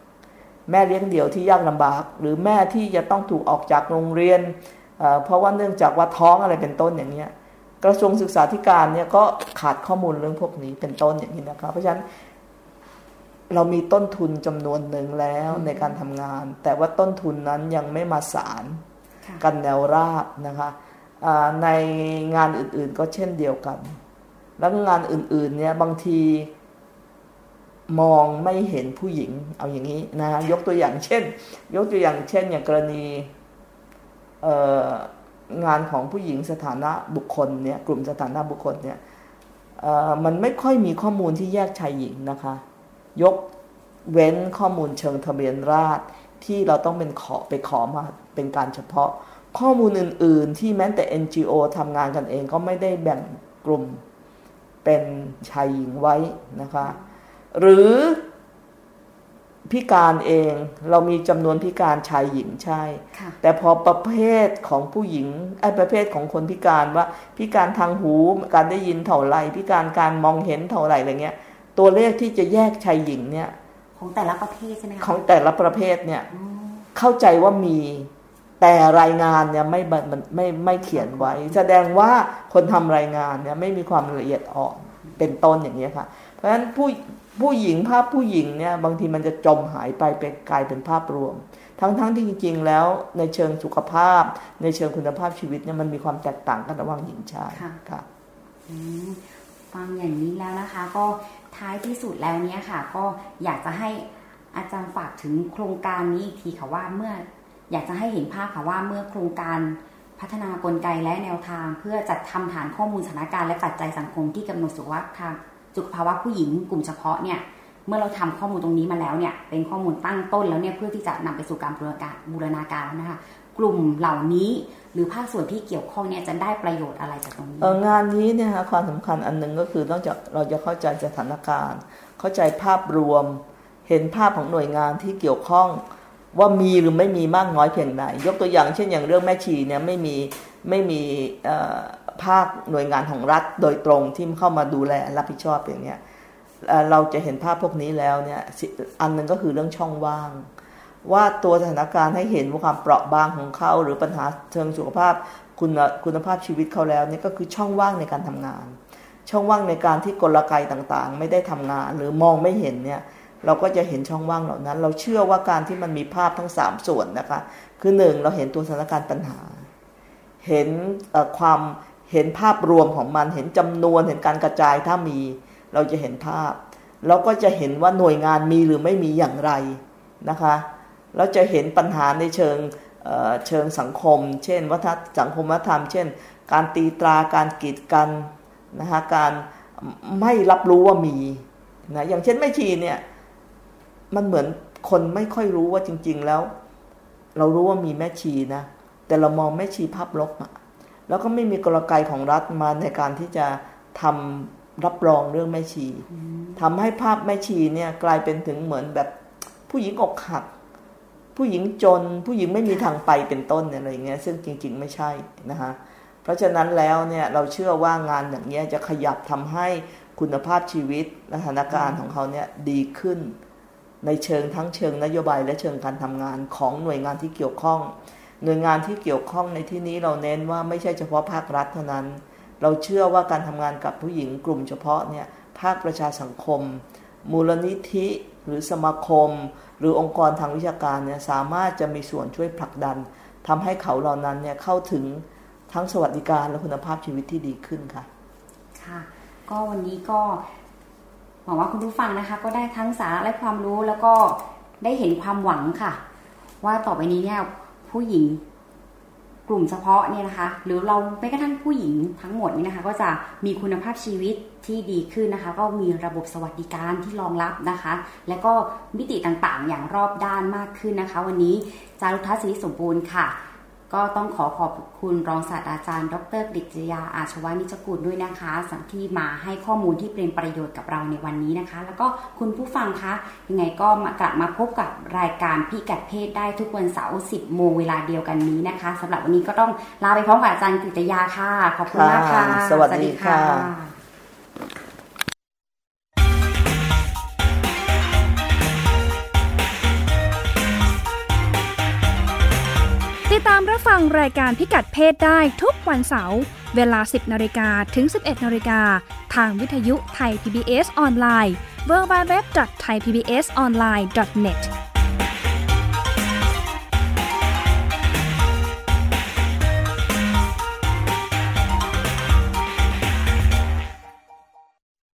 แม่เลี้ยงเดี่ยวที่ยากลำบากหรือแม่ที่จะต้องถูกออกจากโรงเรียนเพราะว่าเนื่องจากว่าท้องอะไรเป็นต้นอย่างเงี้ยกระทรวงศึกษาธิการเนี่ยก็ขาดข้อมูลเรื่องพวกนี้เป็นต้นอย่างนี้นะคะเพราะฉะนั้นเรามีต้นทุนจำนวนหนึ่งแล้วในการทำงานแต่ว่าต้นทุนนั้นยังไม่มาสารกันแนวราบนะคะในงานอื่นๆก็เช่นเดียวกันแล้วงานอื่นๆเนี่ยบางทีมองไม่เห็นผู้หญิงเอาอย่างนี้นะยกตัวอย่างเช่นอย่างกรณีงานของผู้หญิงสถานะบุคคลเนี่ยกลุ่มสถานะบุคคลเนี่ยมันไม่ค่อยมีข้อมูลที่แยกชายหญิงนะคะยกเว้นข้อมูลเชิงทะเบียนราษฎร์ที่เราต้องเป็นขอมาเป็นการเฉพาะข้อมูลอื่นๆที่แม้แต่ NGO ทำงานกันเองก็ไม่ได้แบ่งกลุ่มเป็นชายหญิงไว้นะคะหรือพิการเองเรามีจำนวนพิการชายหญิงใช่แต่พอประเภทของผู้หญิงประเภทของคนพิการว่าพิการทางหูการได้ยินเท่าไหร่พิการการมองเห็นเท่าไหร่อะไรเงี้ยตัวเลขที่จะแยกชายหญิงเนี่ยของแต่ละประเภทใช่ไหมคะของแต่ละประเภทเนี่ยเข้าใจว่ามีแต่รายงานเนี่ยไม่เขียนไว้แสดงว่าคนทำรายงานเนี่ยไม่มีความละเอียดอ่อนเป็นต้นอย่างนี้ค่ะเพราะฉะนั้นผู้หญิงภาพผู้หญิงเนี่ยบางทีมันจะจมหายไปเป็นกลายเป็นภาพรวมทั้งที่จริงๆแล้วในเชิงสุขภาพในเชิงคุณภาพชีวิตเนี่ยมันมีความแตกต่างกันระหว่างหญิงชายค่ะฟังอย่างนี้แล้วนะคะก็ท้ายที่สุดแล้วเนี่ยค่ะก็อยากจะให้อาจารย์ฝากถึงโครงการนี้อีกทีค่ะว่าเมื่ออยากจะให้เห็นภาพค่ะว่าเมื่อโครงการพัฒนากลไกและแนวทางเพื่อจัดทำฐานข้อมูลสถานการณ์และปัจจัยสังคมที่กำหนดสุขภาวะผู้หญิงกลุ่มเฉพาะเนี่ยเมื่อเราทำข้อมูลตรงนี้มาแล้วเนี่ยเป็นข้อมูลตั้งต้นแล้วเนี่ยเพื่อที่จะนำไปสู่การบูรณาการนะคะกลุ่มเหล่านี้หรือภาคส่วนที่เกี่ยวข้องเนี่ยจะได้ประโยชน์อะไรจากตรงนี้งานนี้เนี่ยค่ะความสำคัญอันนึงก็คือนอกจากเราจะเข้าใจสถานการณ์เข้าใจภาพรวมเห็นภาพของหน่วยงานที่เกี่ยวข้องว่ามีหรือไม่มีมากน้อยเพียงใดยกตัวอย่างเช่นอย่างเรื่องแม่ชีเนี่ยไม่มีภาคหน่วยงานของรัฐโดยตรงที่เข้ามาดูแลรับผิดชอบอย่างเงี้ยเราจะเห็นภาพพวกนี้แล้วเนี่ยอันนึงก็คือเรื่องช่องว่างว่าตัวสถานการณ์ให้เห็นว่าความเปราะบางของเขาหรือปัญหาเชิงสุขภาพคุณภาพชีวิตเขาแล้วเนี่ยก็คือช่องว่างในการทำงานช่องว่างในการที่กลไกต่างๆไม่ได้ทำงานหรือมองไม่เห็นเนี่ยเราก็จะเห็นช่องว่างเหล่านั้นเราเชื่อว่าการที่มันมีภาพทั้ง3ส่วนนะคะคือ1เราเห็นตัวสถานการณ์ปัญหาเห็นความเห็นภาพรวมของมันเห็นจำนวนเห็นการกระจายถ้ามีเราจะเห็นภาพเราก็จะเห็นว่าหน่วยงานมีหรือไม่มีอย่างไรนะคะเราจะเห็นปัญหาในเชิงสังคมเช่นวัฒนสังคมวัฒนธรรมเช่นการตีตราการกีดกันนะคะการไม่รับรู้ว่ามีนะอย่างเช่นแม่ชีเนี่ยมันเหมือนคนไม่ค่อยรู้ว่าจริงๆแล้วเรารู้ว่ามีแม่ชีนะแต่เรามองแม่ชีภาพลบอะแล้วก็ไม่มีกลไกของรัฐมาในการที่จะทำรับรองเรื่องแม่ชีทำให้ภาพแม่ชีเนี่ยกลายเป็นถึงเหมือนแบบผู้หญิงอกหักผู้หญิงจนผู้หญิงไม่มีทางไปเป็นต้นอะไรอย่างเงี้ยซึ่งจริงๆไม่ใช่นะคะเพราะฉะนั้นแล้วเนี่ยเราเชื่อว่างานอย่างเงี้ยจะขยับทำให้คุณภาพชีวิตและสถานการณ์ของเขาเนี่ยดีขึ้นในเชิงทั้งเชิงนโยบายและเชิงการทำงานของหน่วยงานที่เกี่ยวข้องหน่วยงานที่เกี่ยวข้องในที่นี้เราเน้นว่าไม่ใช่เฉพาะภาครัฐเท่านั้นเราเชื่อว่าการทำงานกับผู้หญิงกลุ่มเฉพาะเนี่ยภาคประชาสังคมมูลนิธิหรือสมาคมหรือองค์กรทางวิชาการเนี่ยสามารถจะมีส่วนช่วยผลักดันทำให้เขาเหล่านั้นเนี่ยเข้าถึงทั้งสวัสดิการและคุณภาพชีวิตที่ดีขึ้นค่ะค่ะก็วันนี้ก็หวังว่าคุณผู้ฟังนะคะก็ได้ทั้งสาระและความรู้แล้วก็ได้เห็นความหวังค่ะว่าต่อไปนี้เนี่ยผู้หญิงกลุ่มเฉพาะเนี่ยนะคะหรือเราแม้กระทั่งผู้หญิงทั้งหมดนี่นะคะก็จะมีคุณภาพชีวิตที่ดีขึ้นนะคะก็มีระบบสวัสดิการที่รองรับนะคะและก็มิติต่างๆอย่างรอบด้านมากขึ้นนะคะวันนี้จารุทัศน์ ศรีสมบูรณ์ค่ะก็ ก็ต้องขอบคุณรองศาสตราจารย์ดรกฤษยาอาชวนิจกุลด้วยนะคะสำหรับที่มาให้ข้อมูลที่เป็นประโยชน์กับเราในวันนี้นะคะแล้วก็คุณผู้ฟังคะยังไงก็กลับมาพบกับรายการพิกัดเพศได้ทุกวันเสาร์ 10 โมงเวลาเดียวกันนี้นะคะสำหรับวันนี้ก็ต้องลาไปพร้อมกับอาจารย์กฤษยาค่ะขอบคุณมากค่ะสวัสดีค่ะติดตามรับฟังรายการพิกัดเพศได้ทุกวันเสาร์เวลา 10:00 น. ถึง 11:00 น. ทางวิทยุไทย PBS ออนไลน์ www.thaipbsonline.net